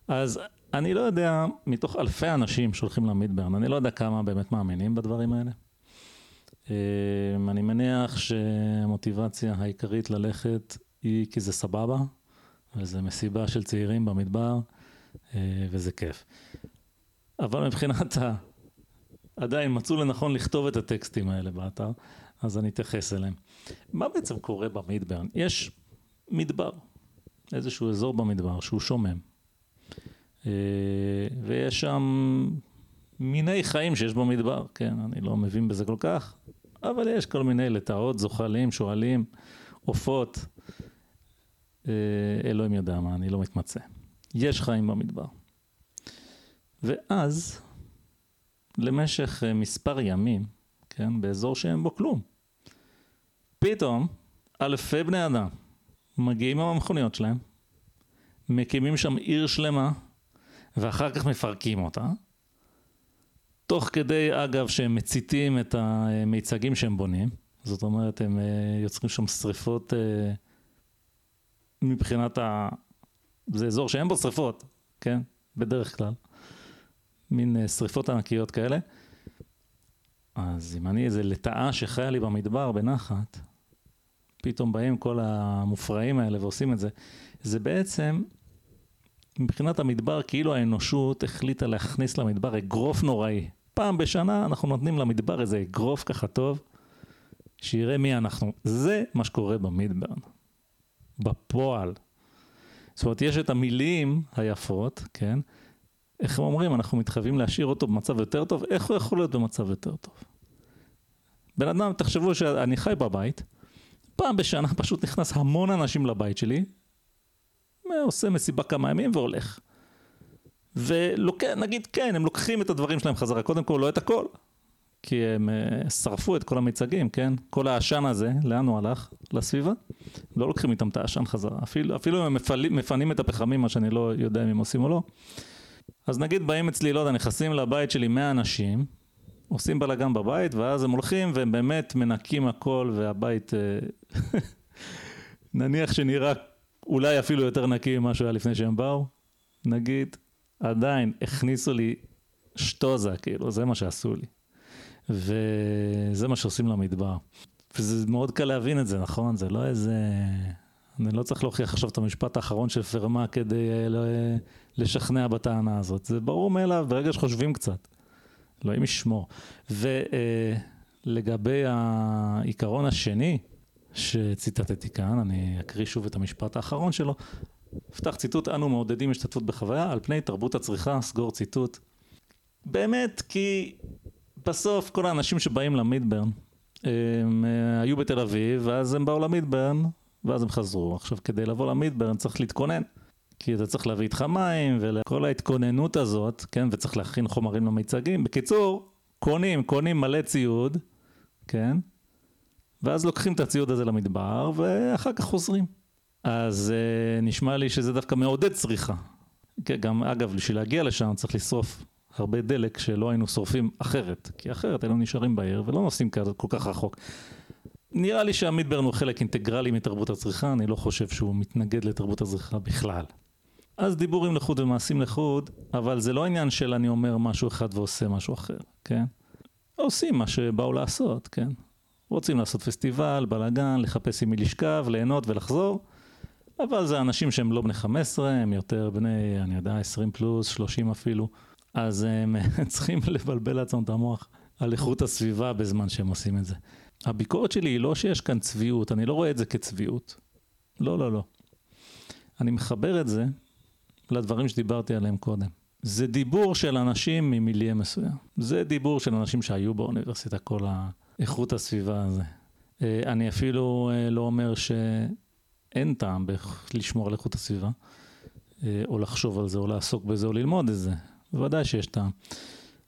אז אני לא יודע, מתוך אלפי אנשים שהולכים למידברן, אני לא יודע כמה באמת מאמינים בדברים האלה. אני מניח שהמוטיבציה העיקרית ללכת היא כי זה סבבה, וזה מסיבה של צעירים במדבר, וזה כיף. אבל מבחינת עדיין מצאו לנכון לכתוב את הטקסטים האלה באתר, אז אני אתייחס אליהם. מה בעצם קורה במידברן? יש מדבר, איזשהו אזור במדבר שהוא שומם, ויש שם מיני חיים שיש במדבר, כן, אני לא מבין בזה כל כך, אבל יש כל מיני לטאות, זוחלים, שואלים, עופות, אלוהים יודע מה, אני לא מתמצא. יש חיים במדבר. ואז, למשך מספר ימים, כן, באזור שהם בו כלום, פתאום אלפי בני אדם מגיעים עם המכוניות שלהם, מקימים שם עיר שלמה, ואחר כך מפרקים אותה, תוך כדי, אגב, שהם מציתים את המיצגים שהם בונים, זאת אומרת, הם יוצרים שם שריפות מבחינת זה אזור שאין בו שריפות, כן? בדרך כלל. מין שריפות ענקיות כאלה. אז אם אני איזה לטאה שחיה לי במדבר בנחת, פתאום באים כל המופרעים האלה ועושים את זה. זה בעצם, מבחינת המדבר, כאילו האנושות החליטה להכניס למדבר אגרוף נוראי. פעם בשנה אנחנו נותנים למדבר איזה אגרוף ככה טוב, שיראה מי אנחנו. זה מה שקורה במידברן. בפועל. זאת אומרת, יש את המילים היפות, כן? איך הם אומרים? אנחנו מתחייבים להשאיר אותו במצב יותר טוב. איך הוא יכול להיות במצב יותר טוב? בן אדם, תחשבו שאני חי בבית. פעם בשנה פשוט נכנס המון אנשים לבית שלי, עושה מסיבה כמה ימים והולך. נגיד, כן, הם לוקחים את הדברים שלהם חזרה. קודם כל, לא את הכל. כי הם שרפו את כל המיצגים, כן? כל האשן הזה, לאן הוא הלך? לסביבה? לא לוקחים איתם את האשן חזרה. אפילו הם מפנים את הפחמים, מה שאני לא יודע אם הם עושים או לא. אז נגיד באים אצלי, לא יודע, נכנסים לבית שלי 100 אנשים, עושים בלגן בבית, ואז הם הולכים והם באמת מנקים הכל, והבית נניח שנראה אולי אפילו יותר נקי ממה שהיה לפני שהם באו. נגיד, עדיין הכניסו לי שטוזה, כאילו, זה מה שעשו לי. וזה מה שעושים למדבר. וזה מאוד קל להבין את זה, נכון? זה לא איזה... אני לא צריך להוכיח עכשיו את המשפט האחרון של פרמה כדי לשכנע בטענה הזאת. זה ברור מאליו, ברגע שחושבים קצת. לא, אם ישמור. ולגבי העיקרון השני שציטטתי כאן, אני אקריא שוב את המשפט האחרון שלו. פתח ציטוט, אנו מעודדים השתתפות בחוויה, על פני תרבות הצריכה, סגור ציטוט. באמת, כי... בסוף כל האנשים שבאים למידברן, הם היו בתל אביב, ואז הם באו למידברן, ואז הם חזרו. עכשיו, כדי לבוא למידברן צריך להתכונן, כי אתה צריך להביא איתך מים, ולכל ההתכוננות הזאת, כן, וצריך להכין חומרים למיצגים. בקיצור, קונים מלא ציוד, כן, ואז לוקחים את הציוד הזה למדבר, ואחר כך חוזרים. אז נשמע לי שזה דווקא מעודד צריכה. גם, אגב, בשביל להגיע לשם צריך לשרוף הרבה דלק שלא היינו שורפים אחרת, כי אחרת היינו נשארים בעיר ולא נוסעים כל כך רחוק. נראה לי שהמידברן הוא חלק אינטגרלי מתרבות הצריכה, אני לא חושב שהוא מתנגד לתרבות הצריכה בכלל. אז דיבורים לחוד ומעשים לחוד, אבל זה לא עניין של אני אומר משהו אחד ועושה משהו אחר, כן? עושים מה שבאו לעשות, כן? רוצים לעשות פסטיבל, בלגן, לחפש עם מי לשכב, ליהנות ולחזור, אבל זה אנשים שהם לא בני 15, הם יותר בני, אני יודע, 20 פלוס, 30 אפילו, אז הם צריכים לבלבל לעצמם את המוח על איכות הסביבה בזמן שהם עושים את זה. הביקורת שלי היא לא שיש כאן צביעות, אני לא רואה את זה כצביעות. לא, לא, לא. אני מחבר את זה לדברים שדיברתי עליהם קודם. זה דיבור של אנשים ממיליה מסוים. זה דיבור של אנשים שהיו באוניברסיטה, כל האיכות הסביבה הזה. אני אפילו לא אומר שאין טעם לשמור על איכות הסביבה, או לחשוב על זה, או לעסוק בזה, או ללמוד את זה. בוודאי שיש טעם.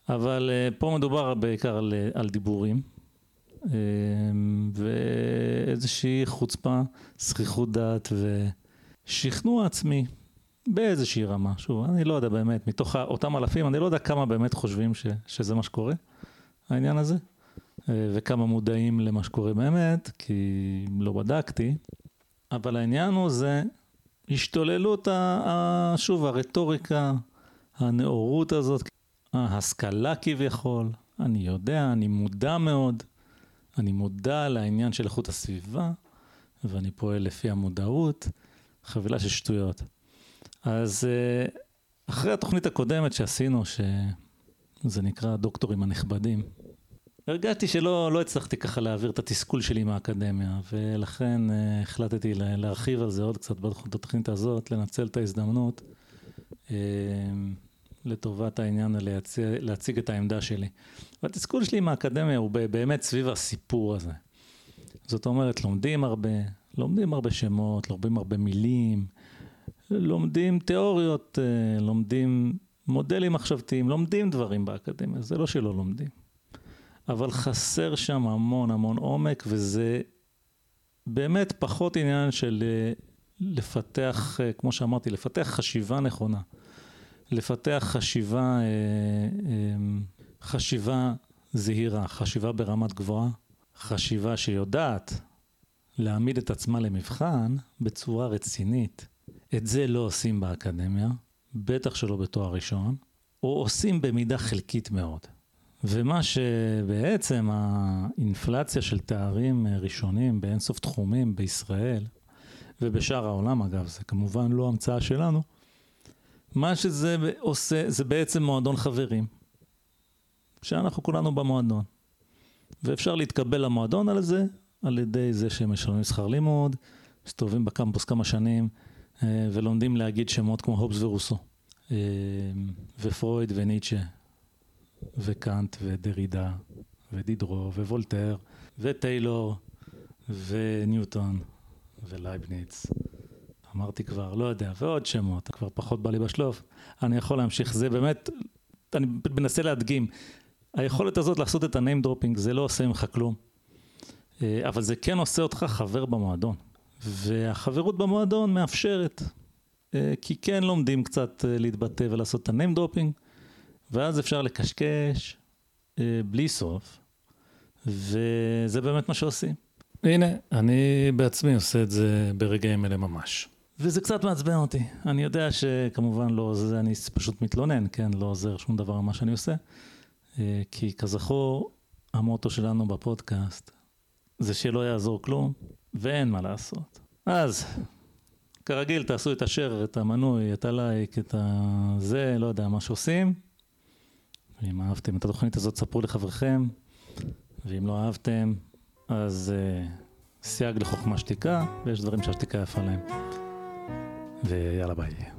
אבל פה מדובר בעיקר על דיבורים, ואיזושהי חוצפה, שכיחות דעת ושכנוע עצמי באיזושהי רמה. שוב, אני לא יודע באמת, מתוך אותם אלפים, אני לא יודע כמה באמת חושבים שזה מה שקורה, העניין הזה, וכמה מודעים למה שקורה באמת, כי לא בדקתי, אבל העניין הוא זה השתוללות, שוב, הרטוריקה, הנאורות הזאת, ההשכלה כביכול, אני יודע, אני מודע מאוד, אני מודע לעניין של איכות הסביבה, ואני פועל לפי המודעות, חבילה של שטויות. אז אחרי התוכנית הקודמת שעשינו, שזה נקרא דוקטורים הנכבדים, הרגשתי שלא הצלחתי ככה להעביר את התסכול שלי מהאקדמיה, ולכן החלטתי להרחיב על זה עוד קצת בתוכנית הזאת, לנצל את ההזדמנות, לטובת העניין, להציג את העמדה שלי. והתסכול שלי מהאקדמיה הוא באמת סביב הסיפור הזה. זאת אומרת, לומדים הרבה שמות, לומדים הרבה מילים, לומדים תיאוריות, לומדים מודלים מחשבתיים, לומדים דברים באקדמיה, זה לא שלא לומדים. אבל חסר שם המון המון עומק, וזה באמת פחות עניין של לפתח, כמו שאמרתי, לפתח חשיבה נכונה. לפתח חשיבה זהירה, חשיבה ברמת גבוהה, חשיבה שיודעת להעמיד את עצמה למבחן בצורה רצינית. את זה לא עושים באקדמיה, בטח שלא בתואר ראשון, או עושים במידה חלקית מאוד. ומה שבעצם האינפלציה של תארים ראשונים באינסוף תחומים בישראל, ובשאר העולם אגב, זה כמובן לא המצאה שלנו, מה שזה עושה, זה בעצם מועדון חברים, שאנחנו כולנו במועדון, ואפשר להתקבל למועדון על זה, על ידי זה שמשלמים שכר לימוד, מסתובבים בקמפוס כמה שנים, ולומדים להגיד שמות כמו הובס ורוסו, ופרויד וניטשה, וקאנט ודרידה, ודידרו, ווולטר, וטיילור, וניוטון, ולייבניץ. אמרתי כבר, לא יודע, ועוד שמות, כבר פחות בא לי בשלוף, אני יכול להמשיך, זה באמת, אני מנסה להדגים, היכולת הזאת לעשות את הניים דרופינג, זה לא עושה ממך כלום, אבל זה כן עושה אותך חבר במועדון, והחברות במועדון מאפשרת, כי כן לומדים קצת להתבטא ולעשות את הניים דרופינג, ואז אפשר לקשקש בלי סוף, וזה באמת מה שעושים. הנה, אני בעצמי עושה את זה ברגעים אלה ממש. וזה קצת מעצבן אותי. אני יודע שכמובן לא עוזר, אני פשוט מתלונן, כן? לא עוזר שום דבר מה שאני עושה. כי כזכור, המוטו שלנו בפודקאסט, זה שלא יעזור כלום, ואין מה לעשות. אז, כרגיל, תעשו את אשר, את המנוי, את הלייק, את זה, לא יודע מה שעושים. ואם אהבתם את התוכנית הזאת, ספרו לחבריכם. ואם לא אהבתם, אז סייג לחוכמה שתיקה, ויש דברים שהשתיקה יפה להם. ויאללה ביי.